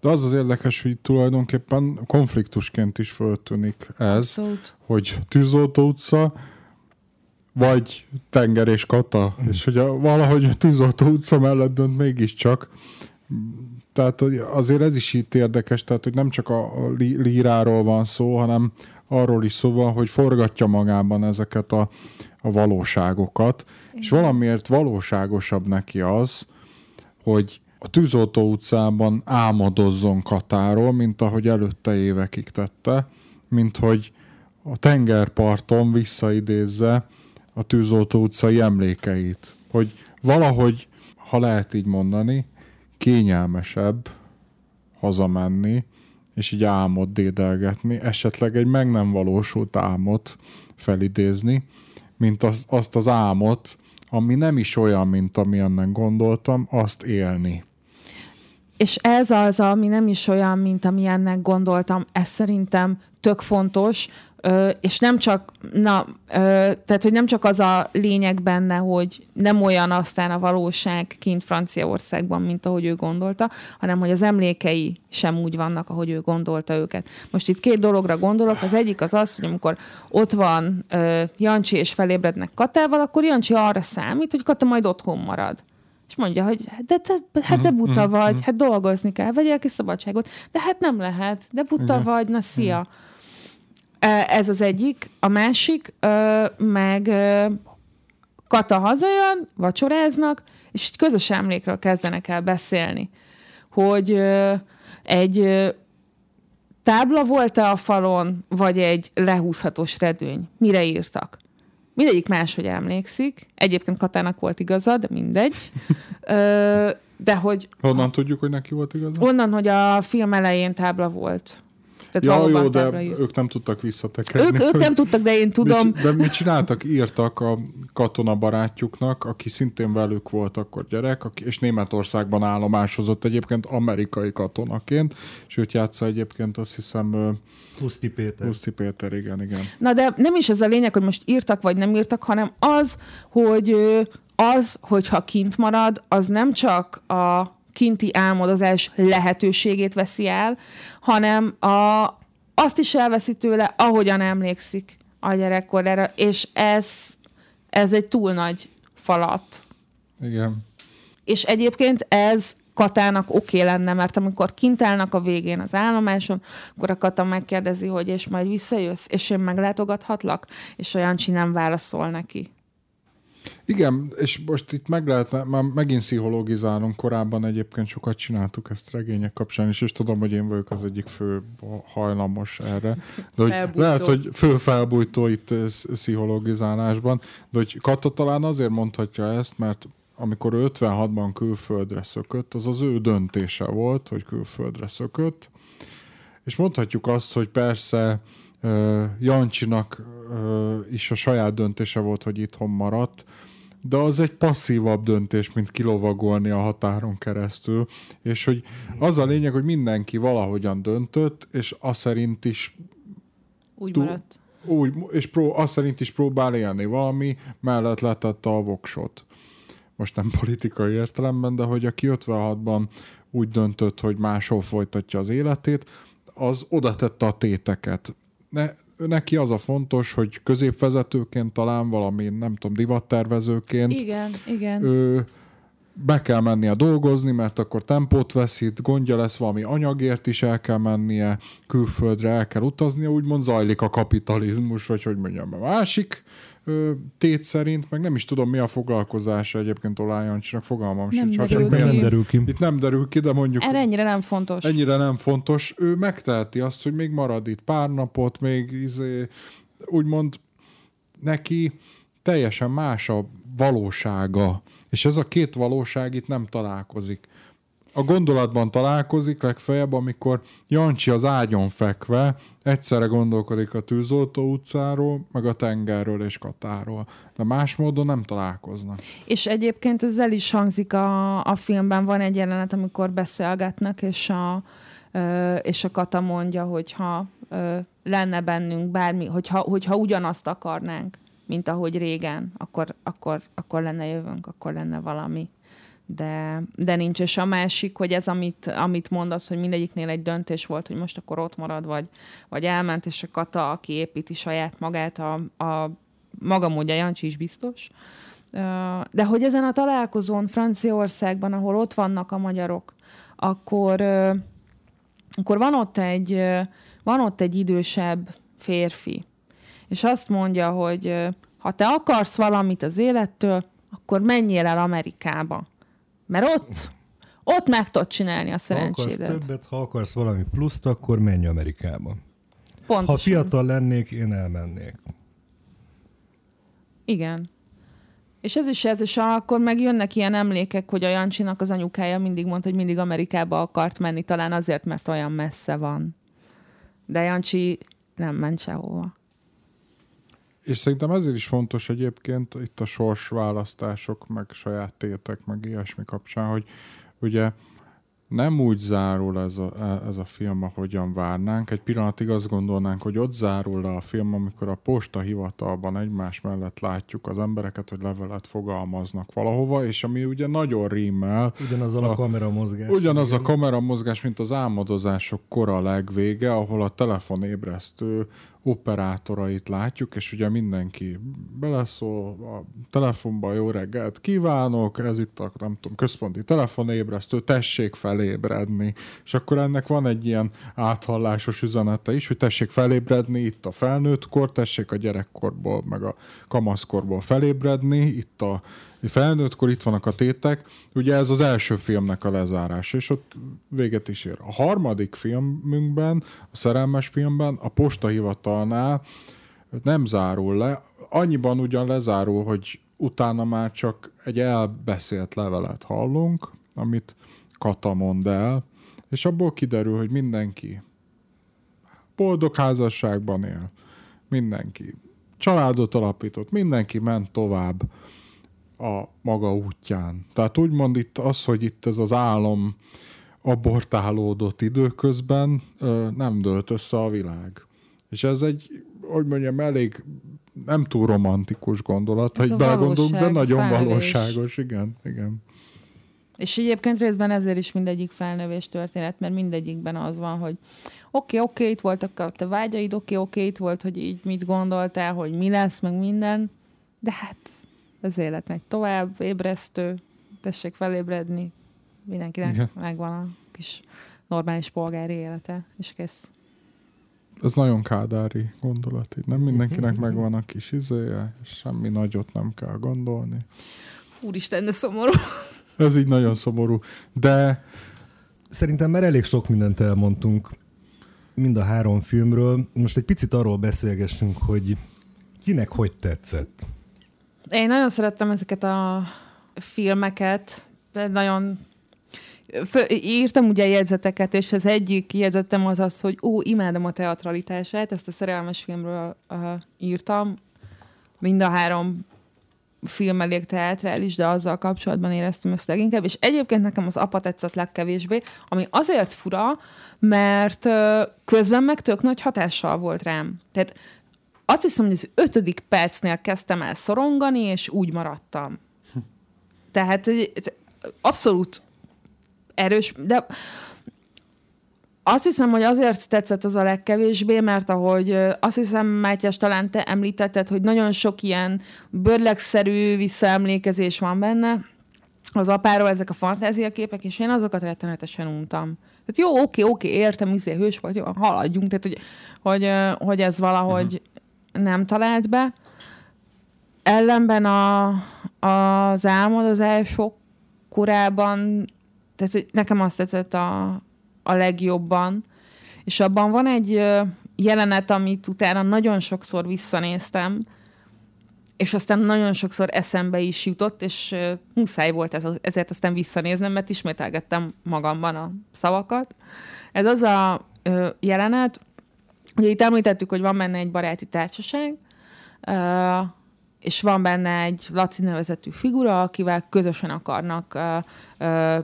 De az érdekes, hogy tulajdonképpen konfliktusként is föltűnik ez, abszolút. Hogy Tűzoltó utca, vagy tenger és Kata, és hogy valahogy a Tűzoltó utca mellett dönt mégiscsak. Tehát azért ez is itt érdekes, tehát hogy nem csak a líráról van szó, hanem arról is szó van, hogy forgatja magában ezeket a valóságokat, és valamiért valóságosabb neki az, hogy a Tűzoltó utcában álmodozzon Katáról, mint ahogy előtte évekig tette, mint hogy a tengerparton visszaidézze a Tűzoltó utcai emlékeit. Hogy valahogy, ha lehet így mondani, kényelmesebb hazamenni, és így álmot dédelgetni, esetleg egy meg nem valósult álmot felidézni, mint azt az álmot, ami nem is olyan, mint amilyennek gondoltam, azt élni. És ez az, ami nem is olyan, mint amilyennek gondoltam, ez szerintem tök fontos, és nem csak, tehát, hogy nem csak az a lényeg benne, hogy nem olyan aztán a valóság kint Franciaországban, mint ahogy ő gondolta, hanem hogy az emlékei sem úgy vannak, ahogy ő gondolta őket. Most itt két dologra gondolok, az egyik az az, hogy amikor ott van Jancsi és felébrednek Katával, akkor Jancsi arra számít, hogy Kata majd otthon marad. És mondja, hogy de te buta vagy, hát dolgozni kell, vegyél ki szabadságot, de hát nem lehet, de buta igen. vagy, na szia. Igen. Ez az egyik. A másik, meg Kata hazajön, vacsoráznak, és egy közös emlékről kezdenek el beszélni, hogy egy tábla volt-e a falon, vagy egy lehúzhatós redőny. Mire írtak? Mindegyik máshogy emlékszik. Egyébként Katának volt igaza, de mindegy. De hogy... Honnan tudjuk, hogy neki volt igaza? Onnan, hogy a film elején tábla volt. Tehát jó, de ők nem tudtak visszatekerni. Ők nem tudtak, de én tudom. Mit csináltak? Írtak a katonabarátjuknak, aki szintén velük volt akkor gyerek, és Németországban állomásozott egyébként amerikai katonaként, és őt játsza egyébként azt hiszem... Huszti Péter. Huszti Péter, igen, igen. Na de nem is ez a lényeg, hogy most írtak vagy nem írtak, hanem az, hogyha kint marad, az nem csak a kinti álmodozás lehetőségét veszi el, hanem azt is elveszi tőle, ahogyan emlékszik a gyerekkorára, és ez egy túl nagy falat. Igen. És egyébként ez Katának oké lenne, mert amikor kint állnak a végén az állomáson, akkor a Kata megkérdezi, hogy és majd visszajössz, és én meglátogathatlak, és a Jancsi nem válaszol neki. Igen, és most itt meg lehetne, már megint pszichológizálunk, korábban egyébként sokat csináltuk ezt regények kapcsán is, és tudom, hogy én vagyok az egyik fő hajlamos erre. De hogy lehet, hogy fő felbújtó itt pszichológizálásban, de hogy Kata talán azért mondhatja ezt, mert amikor 56-ban külföldre szökött, az az ő döntése volt, hogy külföldre szökött, és mondhatjuk azt, hogy persze Jancsinak is a saját döntése volt, hogy itthon maradt, de az egy passzívabb döntés, mint kilovagolni a határon keresztül, és hogy az a lényeg, hogy mindenki valahogyan döntött, és aszerint is úgy maradt. Úgy, és aszerint is próbál élni, valami mellett letette a voksot. Most nem politikai értelemben, de hogy aki 56-ban úgy döntött, hogy máshol folytatja az életét, az oda tette a téteket. Neki az a fontos, hogy középvezetőként talán valami, nem tudom, divattervezőként. Igen, igen. Be kell mennie dolgozni, mert akkor tempót veszít, gondja lesz, valami anyagért is el kell mennie, külföldre el kell utaznia, úgymond zajlik a kapitalizmus, vagy hogy mondjam, a másik tét szerint, meg nem is tudom, mi a foglalkozása egyébként Olá Jancsinak, fogalmam sincs. Itt nem derül ki, de mondjuk... Erre ennyire nem fontos. Ennyire nem fontos. Ő megteheti azt, hogy még marad itt pár napot, még úgymond neki teljesen más a valósága. És ez a két valóság itt nem találkozik. A gondolatban találkozik legfeljebb, amikor Jancsi az ágyon fekve egyszerre gondolkodik a Tűzoltó utcáról, meg a tengerről és Katáról. De más módon nem találkoznak. És egyébként ezzel is hangzik a filmben, van egy jelenet, amikor beszélgetnek, és a Kata mondja, hogyha lenne bennünk bármi, hogyha ugyanazt akarnánk, mint ahogy régen, akkor lenne jövőnk, akkor lenne valami. De nincs. És a másik, hogy ez, amit mondasz, hogy mindegyiknél egy döntés volt, hogy most akkor ott marad, vagy elment, és a Kata, aki építi saját magát, a maga módja, Jancsi is biztos. De hogy ezen a találkozón Franciaországban, ahol ott vannak a magyarok, akkor van ott egy idősebb férfi, és azt mondja, hogy ha te akarsz valamit az élettől, akkor menjél el Amerikába. Mert ott meg tudod csinálni a szerencsédet. Ha akarsz többet, ha akarsz valami pluszt, akkor menj Amerikába. Pontosan. Ha fiatal lennék, én elmennék. Igen. És ez is, akkor meg jönnek ilyen emlékek, hogy a Jancsinak az anyukája mindig mondta, hogy mindig Amerikába akart menni, talán azért, mert olyan messze van. De Jancsi nem ment sehova. És szerintem ezért is fontos egyébként itt a sorsválasztások, meg saját tétek, meg ilyesmi kapcsán, hogy ugye nem úgy zárul ez a film, ahogyan várnánk. Egy pillanatig azt gondolnánk, hogy ott zárul le a film, amikor a postahivatalban egymás mellett látjuk az embereket, hogy levelet fogalmaznak valahova, és ami ugye nagyon rímmel. Ugyanazzal a kameramozgás. Ugyanaz a kameramozgás, mint az Álmodozások kora legvége, ahol a telefonébresztő operátorait látjuk, és ugye mindenki beleszól a telefonba, jó reggelt kívánok, ez itt a, nem tudom, központi telefonébresztő, tessék felébredni. És akkor ennek van egy ilyen áthallásos üzenete is, hogy tessék felébredni itt a felnőttkor, tessék a gyerekkorból, meg a kamaszkorból felébredni, itt a felnőttkor, itt vannak a tétek. Ugye ez az első filmnek a lezárása, és ott véget is ér. A harmadik filmünkben, a szerelmes filmben, a postahivatalnál nem zárul le. Annyiban ugyan lezárul, hogy utána már csak egy elbeszélt levelet hallunk, amit Kata mond el, és abból kiderül, hogy mindenki boldog házasságban él, mindenki családot alapított, mindenki ment tovább a maga útján. Tehát úgymond itt az, hogy itt ez az álom abortálódott időközben, nem dőlt össze a világ. És ez egy, hogy mondjam, elég nem túl romantikus gondolat, ha így belegondolunk, de nagyon valóságos. Igen, igen. És egyébként részben ezért is mindegyik felnövés történet, mert mindegyikben az van, hogy oké, itt voltak a te vágyaid, oké, itt volt, hogy így mit gondoltál, hogy mi lesz, meg minden, de hát az élet megy tovább, ébresztő, tessék felébredni, mindenkinek megvan a kis normális polgári élete, és kész. Ez nagyon kádári gondolat, így nem mindenkinek megvan a kis izéje, semmi nagyot nem kell gondolni. Úristen, de szomorú. Ez így nagyon szomorú, de... Szerintem már elég sok mindent elmondtunk mind a három filmről. Most egy picit arról beszélgessünk, hogy kinek hogy tetszett. Én nagyon szerettem ezeket a filmeket, de nagyon... Írtam ugye jegyzeteket, és az egyik jegyzetem az az, hogy imádom a teatralitását, ezt a szerelmes filmről írtam. Mind a három film elég teátrális, de azzal kapcsolatban éreztem ezt leginkább, és egyébként nekem az Apa tetszett legkevésbé, ami azért fura, mert közben meg tök nagy hatással volt rám. Tehát azt hiszem, hogy az 5. percnél kezdtem el szorongani, és úgy maradtam. Tehát abszolút erős, de azt hiszem, hogy azért tetszett az a legkevésbé, mert ahogy azt hiszem, Mátyás, talán te említetted, hogy nagyon sok ilyen bőrlegszerű visszaemlékezés van benne az apáról, ezek a fantáziaképek, és én azokat rettenetesen untam. Tehát jó, oké, értem, hős vagy, jó, haladjunk, tehát hogy ez valahogy nem talált be. Ellenben az álmodozások korában, tehát nekem azt tetszett a legjobban, és abban van egy jelenet, amit utána nagyon sokszor visszanéztem, és aztán nagyon sokszor eszembe is jutott, és muszáj volt ezért aztán visszanéznem, mert ismételgettem magamban a szavakat. Ez az a jelenet, ugye itt említettük, hogy van benne egy baráti társaság, és van benne egy Laci nevezetű figura, akivel közösen akarnak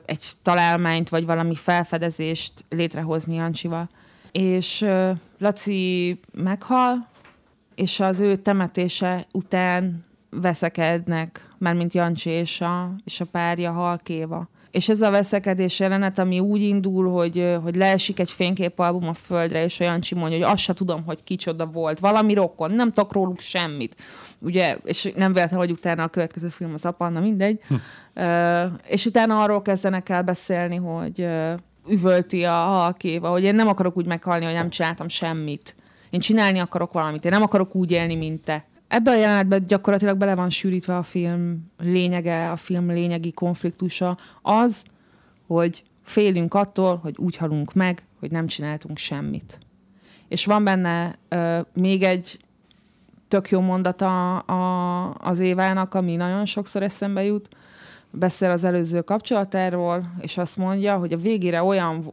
egy találmányt, vagy valami felfedezést létrehozni Jancsival. És Laci meghal, és az ő temetése után veszekednek, mármint Jancsi és a párja, Halk Éva. És ez a veszekedés jelenet, ami úgy indul, hogy leesik egy fényképalbum a földre, és a Jancsi mondja, hogy azt se tudom, hogy kicsoda volt, valami rokon, nem tudok róluk semmit. Ugye, és nem véletlen, hogy utána a következő film az Apa, na mindegy. És utána arról kezdenek el beszélni, hogy üvölti a Halk Éva, hogy én nem akarok úgy meghalni, hogy nem csináltam semmit. Én csinálni akarok valamit, én nem akarok úgy élni, mint te. Ebben a jelenetben gyakorlatilag bele van sűrítve a film lényege, a film lényegi konfliktusa az, hogy félünk attól, hogy úgy halunk meg, hogy nem csináltunk semmit. És van benne még egy tök jó mondata az Évának, ami nagyon sokszor eszembe jut, beszél az előző kapcsolatáról, és azt mondja, hogy a végére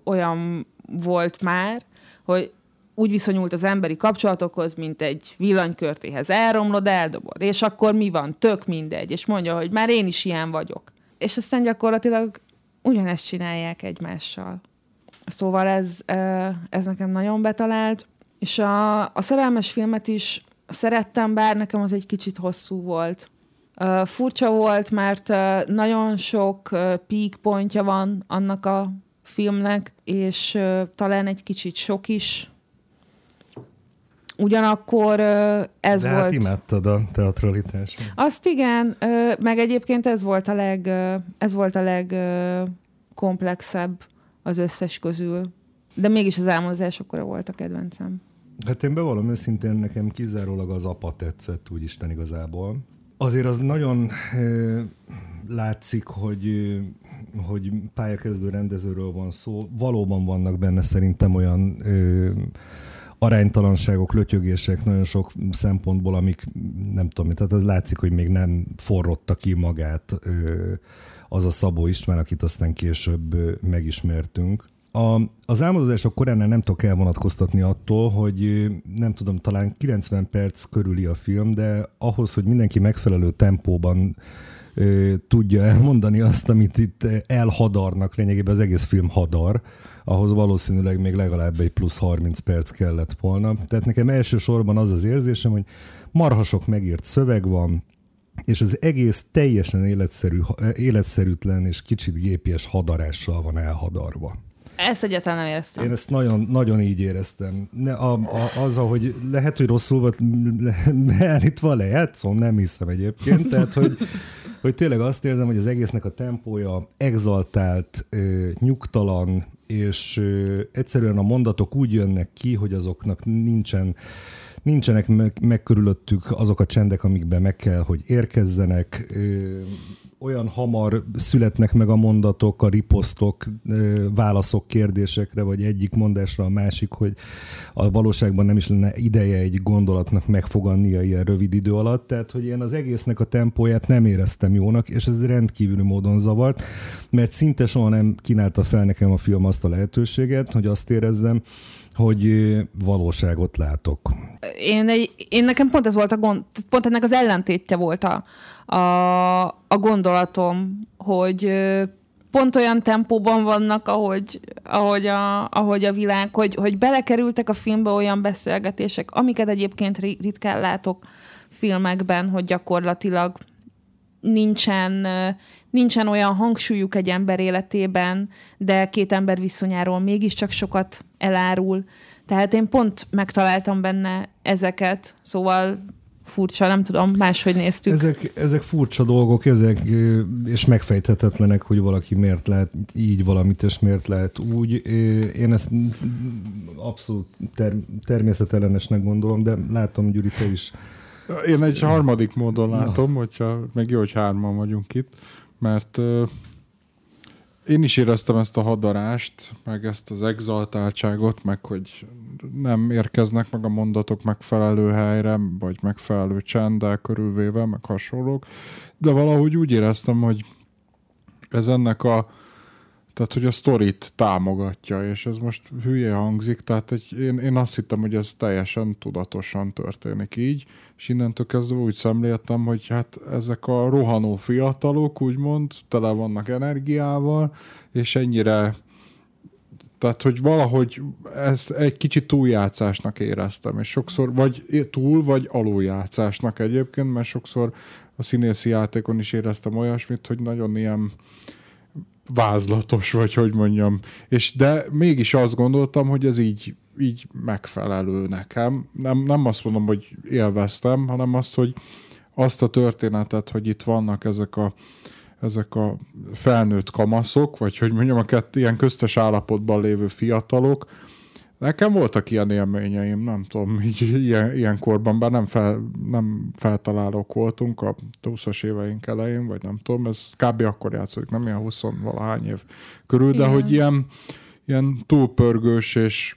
olyan volt már, hogy úgy viszonyult az emberi kapcsolatokhoz, mint egy villanykörtéhez. Elromlod, eldobod, és akkor mi van? Tök mindegy. És mondja, hogy már én is ilyen vagyok. És aztán gyakorlatilag ugyanezt csinálják egymással. Szóval ez nekem nagyon betalált. És a szerelmes filmet is szerettem, bár nekem az egy kicsit hosszú volt. Furcsa volt, mert nagyon sok peak pontja van annak a filmnek, és talán egy kicsit sok is. Ugyanakkor ez de volt... Hát imádtad a teatralitást. Azt igen, meg egyébként ez volt a legkomplexebb az összes közül. De mégis az álmodozásokkor volt a kedvencem. Hát én bevallom őszintén, nekem kizárólag az Apa tetszett, úgy Isten igazából. Azért az nagyon látszik, hogy pályakezdő rendezőről van szó. Valóban vannak benne szerintem olyan... aránytalanságok, lötyögések nagyon sok szempontból, amik nem tudom, tehát az látszik, hogy még nem forrotta ki magát az a Szabó István, akit aztán később megismertünk. Az álmodozások koránál nem tudok elvonatkoztatni attól, hogy nem tudom, talán 90 perc körüli a film, de ahhoz, hogy mindenki megfelelő tempóban tudja elmondani azt, amit itt elhadarnak, lényegében az egész film hadar, ahhoz valószínűleg még legalább egy plusz 30 perc kellett volna. Tehát nekem elsősorban az az érzésem, hogy marha sok megírt szöveg van, és az egész teljesen életszerűtlen és kicsit gépies hadarással van elhadarva. Ezt egyáltalán nem éreztem. Én ezt nagyon, nagyon így éreztem. Ahogy lehet, hogy rosszul volt, állítva lejátszom, nem hiszem egyébként, tehát hogy tényleg azt érzem, hogy az egésznek a tempója exaltált, nyugtalan, és egyszerűen a mondatok úgy jönnek ki, hogy azoknak nincsenek megkörülöttük azok a csendek, amikben meg kell, hogy érkezzenek. Olyan hamar születnek meg a mondatok, a riposztok, válaszok kérdésekre, vagy egyik mondásra a másik, hogy a valóságban nem is lenne ideje egy gondolatnak megfogannia ilyen rövid idő alatt. Tehát, hogy én az egésznek a tempóját nem éreztem jónak, és ez rendkívüli módon zavart, mert szinte soha nem kínálta fel nekem a film azt a lehetőséget, hogy azt érezzem, hogy valóságot látok. Én nekem pont ez volt a gond, pont ennek az ellentétje volt a gondolatom, hogy pont olyan tempóban vannak, ahogy a világ, hogy belekerültek a filmbe olyan beszélgetések, amiket egyébként ritkán látok filmekben, hogy gyakorlatilag nincsen olyan hangsúlyuk egy ember életében, de két ember viszonyáról mégiscsak sokat elárul. Tehát én pont megtaláltam benne ezeket, szóval furcsa, nem tudom, máshogy néztük. Ezek furcsa dolgok, és megfejthetetlenek, hogy valaki miért lát így valamit, és miért lát úgy. Én ezt abszolút természetellenesnek gondolom, de látom, Gyuri, te is. Én egy harmadik módon látom, hogyha, meg jó, hogy hárman vagyunk itt, mert én is éreztem ezt a hadarást, meg ezt az exaltáltságot, meg hogy nem érkeznek meg a mondatok megfelelő helyre, vagy megfelelő csenddel körülvéve, meg hasonlók, de valahogy úgy éreztem, hogy ez ennek tehát, hogy a sztorit támogatja, és ez most hülye hangzik, tehát én azt hittem, hogy ez teljesen tudatosan történik így, és innentől kezdve úgy szemléltem, hogy hát ezek a rohanó fiatalok, úgymond, tele vannak energiával, és ennyire, tehát, hogy valahogy ezt egy kicsit túljátszásnak éreztem, és sokszor vagy túl, vagy aluljátszásnak egyébként, mert sokszor a színészi játékon is éreztem olyasmit, hogy nagyon ilyen vázlatos, vagy hogy mondjam. De mégis azt gondoltam, hogy ez így megfelelő nekem. Nem azt mondom, hogy élveztem, hanem azt, hogy azt a történetet, hogy itt vannak ezek a felnőtt kamaszok, vagy hogy mondjam, ilyen köztes állapotban lévő fiatalok. Nekem voltak ilyen élményeim, nem tudom, ilyen korban, bár nem feltalálók voltunk a 20-as éveink elején, vagy nem tudom, ez kb. Akkor játszódik, nem ilyen 20-valahány év körül, de hogy ilyen túlpörgős és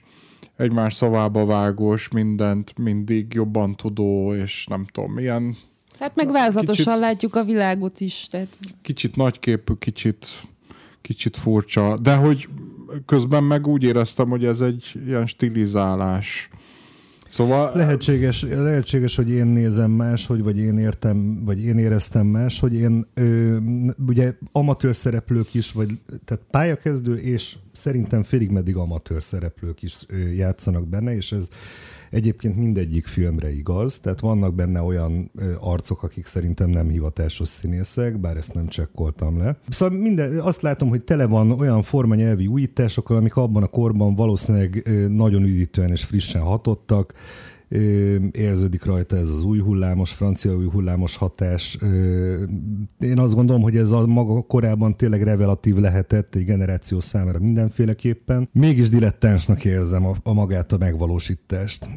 egymás szavába vágós, mindent mindig jobban tudó, és nem tudom, ilyen... Hát meg vázatosan látjuk a világot is. Tehát... Kicsit nagyképű, kicsit furcsa, de hogy... Közben meg úgy éreztem, hogy ez egy ilyen stilizálás. Szóval... Lehetséges, hogy én nézem máshogy, vagy én értem, vagy én éreztem máshogy. Én ugye amatőr szereplők is, vagy tehát pályakezdő, és szerintem félig meddig amatőr szereplők is játszanak benne, és ez egyébként mindegyik filmre igaz, tehát vannak benne olyan arcok, akik szerintem nem hivatásos színészek, bár ezt nem csekkoltam le. Szóval azt látom, hogy tele van olyan formanyelvi újításokkal, amik abban a korban valószínűleg nagyon üdítően és frissen hatottak. Érződik rajta ez az új hullámos, francia új hullámos hatás. Én azt gondolom, hogy ez a maga korában tényleg revelatív lehetett egy generáció számára mindenféleképpen. Mégis dilettánsnak érzem a magát a megvalósítást.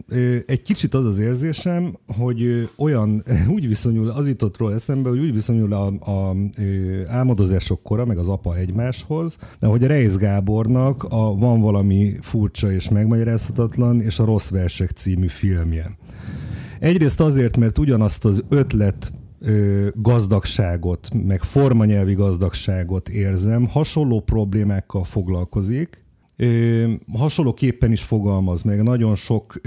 Egy kicsit az az érzésem, hogy olyan, úgy viszonyul, az jutott róla eszembe, hogy úgy viszonyul a álmodozások kora, meg az apa egymáshoz, de hogy a Rejsz Gábornak van valami furcsa és megmagyarázhatatlan, és a Rossz Versek című film. Egyrészt azért, mert ugyanazt az ötlet gazdagságot, meg formanyelvi gazdagságot érzem, hasonló problémákkal foglalkozik, hasonlóképpen is fogalmaz meg, nagyon sok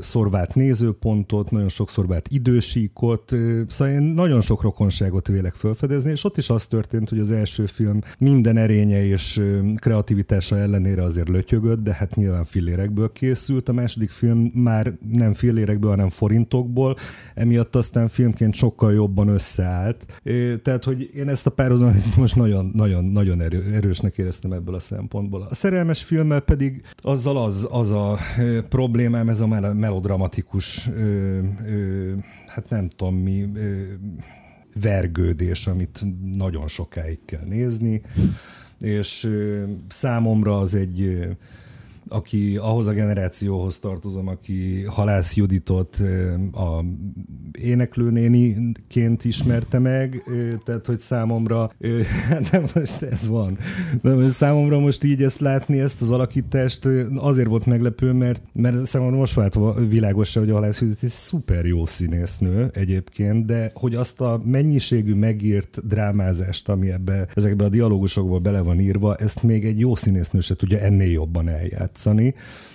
szorvált nézőpontot, nagyon sok szorvált idősíkot, szóval én nagyon sok rokonságot vélek felfedezni, és ott is az történt, hogy az első film minden erénye és kreativitása ellenére azért lötyögött, de hát nyilván fillérekből készült, a második film már nem fillérekből, hanem forintokból, emiatt aztán filmként sokkal jobban összeállt. Tehát, hogy én ezt a párhuzamot most nagyon erősnek éreztem ebből a szempontból. A szerelmes filmmel pedig azzal az a problémám, ez a melodramatikus, hát nem tudom mi, vergődés, amit nagyon sokáig kell nézni. és számomra az egy, aki ahhoz a generációhoz tartozom, aki Halász Juditot a éneklőnéniként ismerte meg, tehát hogy számomra, nem most ez van, de számomra most így ezt látni, ezt az alakítást azért volt meglepő, mert számomra most vált világosra, hogy a Halász Judit egy szuper jó színésznő egyébként, de hogy azt a mennyiségű megírt drámázást, ami ebbe, ezekbe a dialógusokba bele van írva, ezt még egy jó színésznő se tudja ennél jobban eljátszani.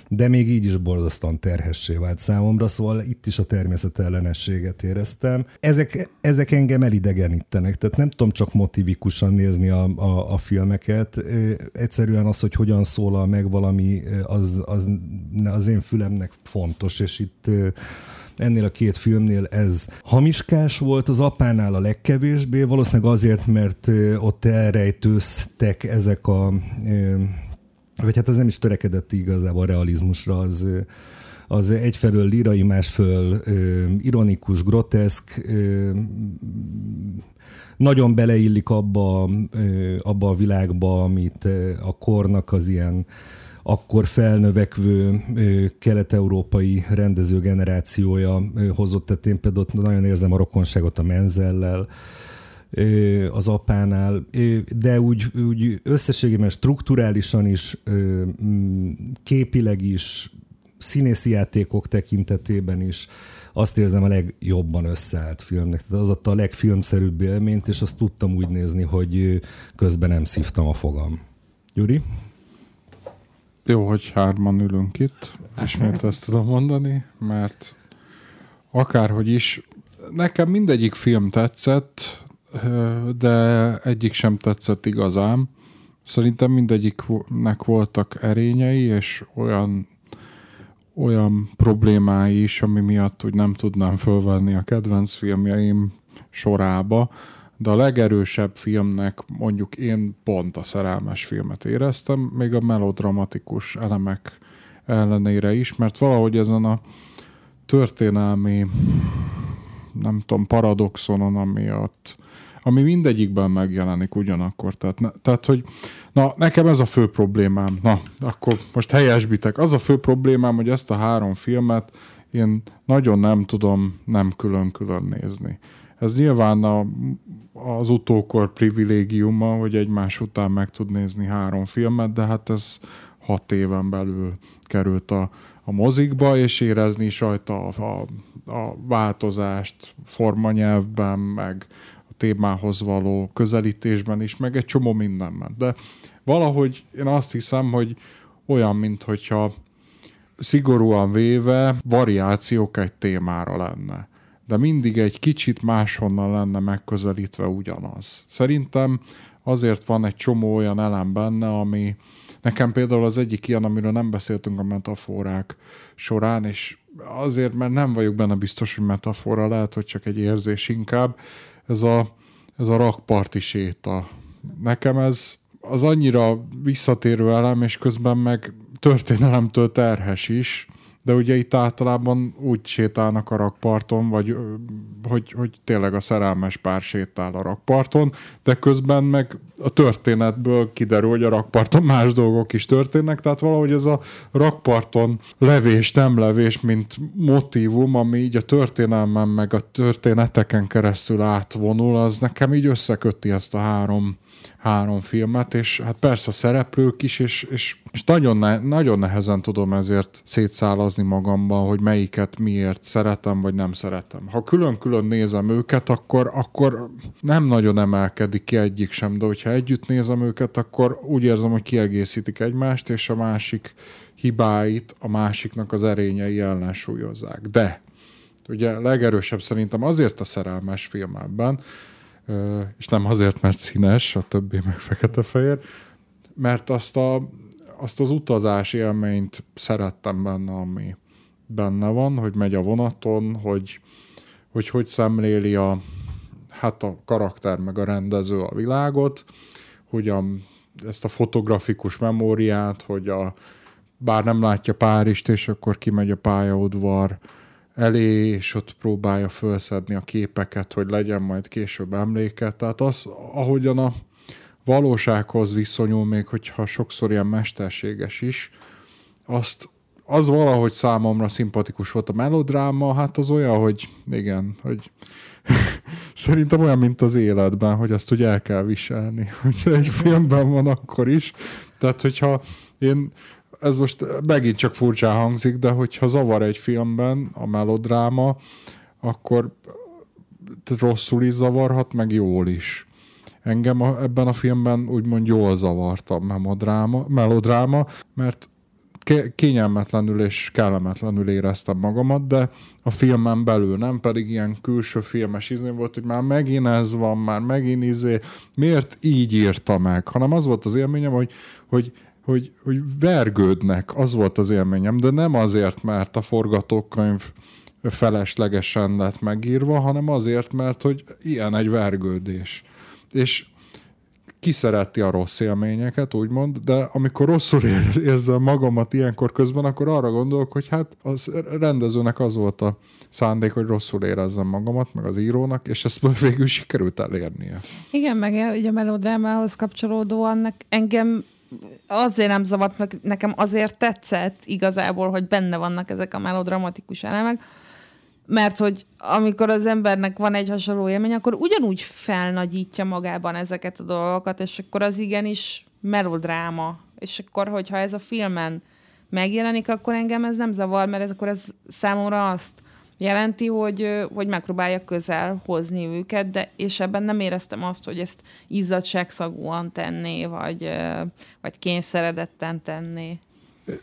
De még így is borzasztóan terhessé vált számomra, szóval itt is a természetellenességet éreztem. Ezek engem elidegenítenek, tehát nem tudom csak motivikusan nézni a filmeket. Egyszerűen az, hogy hogyan szólal meg valami, az én fülemnek fontos, és itt ennél a két filmnél ez hamiskás volt, az apánál a legkevésbé, valószínűleg azért, mert ott elrejtőztek ezek a... vagy hát az nem is törekedett igazából a realizmusra, az egyfelől lírai, másfelől ironikus, groteszk, nagyon beleillik abba a világba, amit a kornak az ilyen akkor felnövekvő kelet-európai rendező generációja hozott. Tehát én például nagyon érzem a rokonságot a Menzellel, az apánál, de úgy összességében strukturálisan is, képileg is, színészi játékok tekintetében is azt érzem a legjobban összeállt filmnek. Tehát az adta a legfilmszerűbb élményt, és azt tudtam úgy nézni, hogy közben nem szívtam a fogam. Gyuri? Jó, hogy hárman ülünk itt. Ismét ezt tudom mondani, mert akárhogy is, nekem mindegyik film tetszett, de egyik sem tetszett igazán. Szerintem mindegyiknek voltak erényei, és olyan problémái is, ami miatt úgy nem tudnám fölvenni a kedvenc filmjeim sorába, de a legerősebb filmnek mondjuk én pont a szerelmes filmet éreztem, még a melodramatikus elemek ellenére is, mert valahogy ezen a történelmi, nem tudom, paradoxonon, ami mindegyikben megjelenik ugyanakkor. Tehát hogy na, nekem ez a fő problémám. Na, akkor most helyesbitek. Az a fő problémám, hogy ezt a három filmet én nagyon nem tudom nem külön-külön nézni. Ez nyilván az utókor privilégiuma, hogy egymás után meg tud nézni három filmet, de hát ez 6 éven belül került a mozikba, és érezni is rajta a változást formanyelvben, meg témához való közelítésben is, meg egy csomó mindenben. De valahogy én azt hiszem, hogy olyan, minthogyha szigorúan véve variációk egy témára lenne. De mindig egy kicsit máshonnan lenne megközelítve ugyanaz. Szerintem azért van egy csomó olyan elem benne, ami nekem például az egyik ilyen, amiről nem beszéltünk a metaforák során, és azért, mert nem vagyok benne biztos, hogy metafora, lehet, hogy csak egy érzés inkább, ez a rakparti séta. Nekem ez az annyira visszatérő elem, és közben meg történelemtől terhes is, de ugye itt általában úgy sétálnak a rakparton, vagy hogy tényleg a szerelmes pár sétál a rakparton, de közben meg a történetből kiderül, hogy a rakparton más dolgok is történnek, tehát valahogy ez a rakparton levés, nem levés, mint motívum, ami így a történelmen meg a történeteken keresztül átvonul, az nekem így összeköti ezt a három filmet, és hát persze szereplők is, és nagyon nehezen tudom ezért szétszálazni magamban, hogy melyiket miért szeretem, vagy nem szeretem. Ha külön-külön nézem őket, akkor nem nagyon emelkedik ki egyik sem, de hogyha együtt nézem őket, akkor úgy érzem, hogy kiegészítik egymást, és a másik hibáit a másiknak az erényei ellensúlyozzák. De ugye legerősebb szerintem azért a szerelmes filmben, és nem azért, mert színes, a többi meg fekete-fehér, mert azt az utazási élményt szerettem benne, ami benne van, hogy megy a vonaton, hogy szemléli a karakter meg a rendező a világot, hogy ezt a fotografikus memóriát, hogy bár nem látja Párizst, és akkor kimegy a pályaudvar elé, és ott próbálja felszedni a képeket, hogy legyen majd később emléke. Tehát az, ahogyan a valósághoz viszonyul, még hogyha sokszor ilyen mesterséges is, az valahogy számomra szimpatikus volt. A melodráma, hát az olyan, hogy igen, hogy szerintem olyan, mint az életben, hogy azt ugye el kell viselni, hogyha egy filmben van akkor is. Tehát, hogyha ez most megint csak furcsán hangzik, de hogyha zavar egy filmben a melodráma, akkor rosszul is zavarhat, meg jól is. Engem ebben a filmben úgymond jól zavart a melodráma, mert kényelmetlenül és kellemetlenül éreztem magamat, de a filmen belül nem, pedig ilyen külső filmes izé volt, hogy már megint ez van, már megint izé, miért így írta meg? Hanem az volt az élményem, hogy vergődnek, az volt az élményem, de nem azért, mert a forgatókönyv feleslegesen lett megírva, hanem azért, mert hogy ilyen egy vergődés. És kiszereti a rossz élményeket, úgymond, de amikor rosszul érzem magamat ilyenkor közben, akkor arra gondolok, hogy hát az rendezőnek az volt a szándék, hogy rosszul érezzem magamat, meg az írónak, és ezt végül sikerült elérnie. Igen, meg ugye a melodrámához kapcsolódóan engem azért nem zavart, meg nekem azért tetszett igazából, hogy benne vannak ezek a melodramatikus elemek, mert hogy amikor az embernek van egy hasonló élmény, akkor ugyanúgy felnagyítja magában ezeket a dolgokat, és akkor az igenis melodráma. És akkor, hogyha ez a filmen megjelenik, akkor engem ez nem zavar, mert ez akkor ez számomra azt jelenti, hogy megpróbálja közel hozni őket, de és ebben nem éreztem azt, hogy ezt izzadságszagúan tenné, vagy kényszeredetten tenné.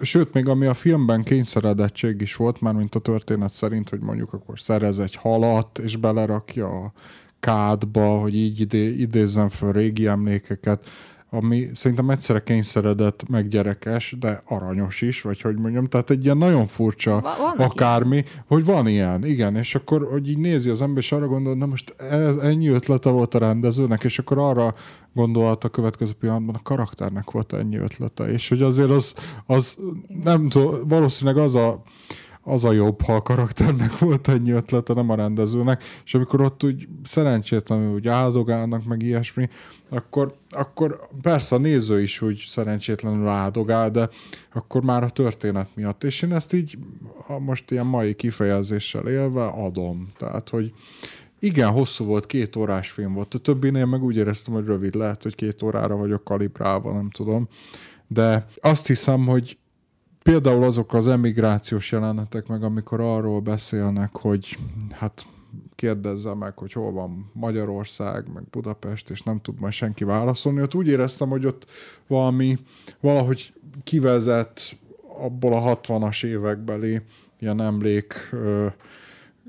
Sőt, még ami a filmben kényszeredettség is volt, már mint a történet szerint, hogy mondjuk akkor szerez egy halat, és belerakja a kádba, hogy így idézzem föl régi emlékeket, ami szerintem egyszerre kényszeredett, meg gyerekes, de aranyos is, vagy hogy mondjam, tehát egy ilyen nagyon furcsa akármi, hogy van ilyen, igen, és akkor, hogy így nézi az ember, és arra gondol, na most ennyi ötlete volt a rendezőnek, és akkor arra gondolt a következő pillanatban, a karakternek volt ennyi ötlete, és hogy azért az nem tudom, valószínűleg az a jobb, ha a karakternek volt ennyi ötlete, nem a rendezőnek, és amikor ott úgy szerencsétlenül úgy áldogálnak, meg ilyesmi, akkor persze a néző is úgy szerencsétlenül áldogál, de akkor már a történet miatt. És én ezt így most ilyen mai kifejezéssel élve adom. Tehát, hogy igen, hosszú volt, 2 órás film volt. A többinél meg úgy éreztem, hogy rövid, lehet, hogy 2 órára vagyok kalibrálva, nem tudom. De azt hiszem, hogy például azok az emigrációs jelenetek meg, amikor arról beszélnek, hogy hát kérdezze meg, hogy hol van Magyarország, meg Budapest, és nem tud majd senki válaszolni. Ott úgy éreztem, hogy ott valahogy kivezet abból a 60-as évekbeli ilyen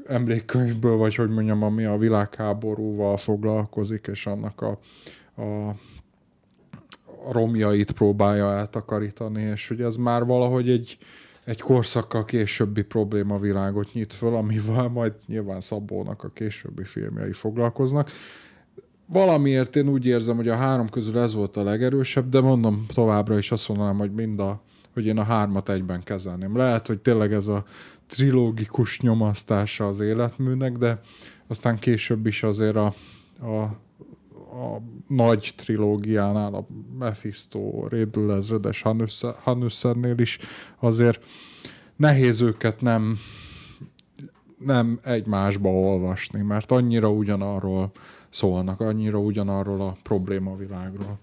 emlékkönyvből, vagy hogy mondjam, ami a világháborúval foglalkozik, és annak a romjait próbálja eltakarítani, és hogy ez már valahogy egy korszakkal későbbi problémavilágot nyit föl, amivel majd nyilván Szabónak a későbbi filmjei foglalkoznak. Valamiért én úgy érzem, hogy a 3 közül ez volt a legerősebb, de mondom továbbra is azt mondanám, hogy hogy én a 3-at egyben kezelném. Lehet, hogy tényleg ez a trilógikus nyomasztása az életműnek, de aztán később is azért a nagy trilógiánál, a Mephisto, Redl ezredes, Hanussennél is azért nehéz őket nem egymásba olvasni, mert annyira ugyanarról szólnak, annyira ugyanarról a problémavilágról.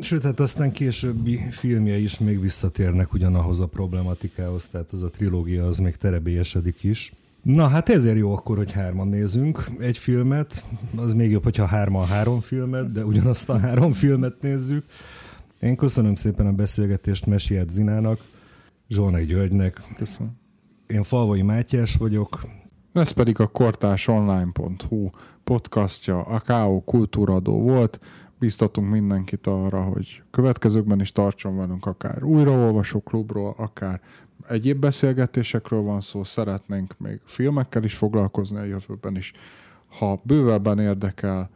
Sőt, hát aztán későbbi filmjei is még visszatérnek ugyanahoz a problematikához, tehát az a trilógia az még terebélyesedik is. Na, hát ezért jó akkor, hogy 3-an nézünk egy filmet. Az még jobb, hogyha 3-an 3 filmet, de ugyanazt a 3 filmet nézzük. Én köszönöm szépen a beszélgetést Mesiás Zinának, Zsolnai Györgynek. Köszönöm. Én Falvai Mátyás vagyok. Ez pedig a kortársonline.hu podcastja, a K.O. Kultúradó volt. Bíztatunk mindenkit arra, hogy következőkben is tartson velünk, akár újraolvasó klubról, akár egyéb beszélgetésekről van szó, szeretnénk még filmekkel is foglalkozni a jövőben is. Ha bővebben érdekel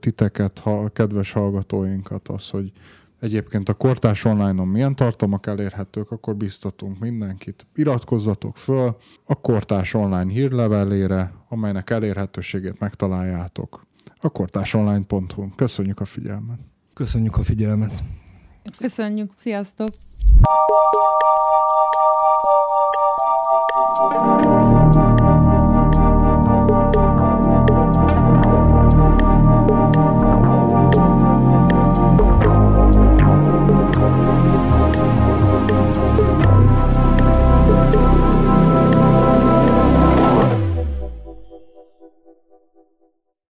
titeket, a kedves hallgatóinkat az, hogy egyébként a Kortárs Online-on milyen tartalmak elérhetők, akkor biztatunk mindenkit. Iratkozzatok föl a Kortárs Online hírlevelére, amelynek elérhetőségét megtaláljátok a kortársonline.hu-n. Köszönjük a figyelmet! Köszönjük a figyelmet. Köszönjük, sziasztok!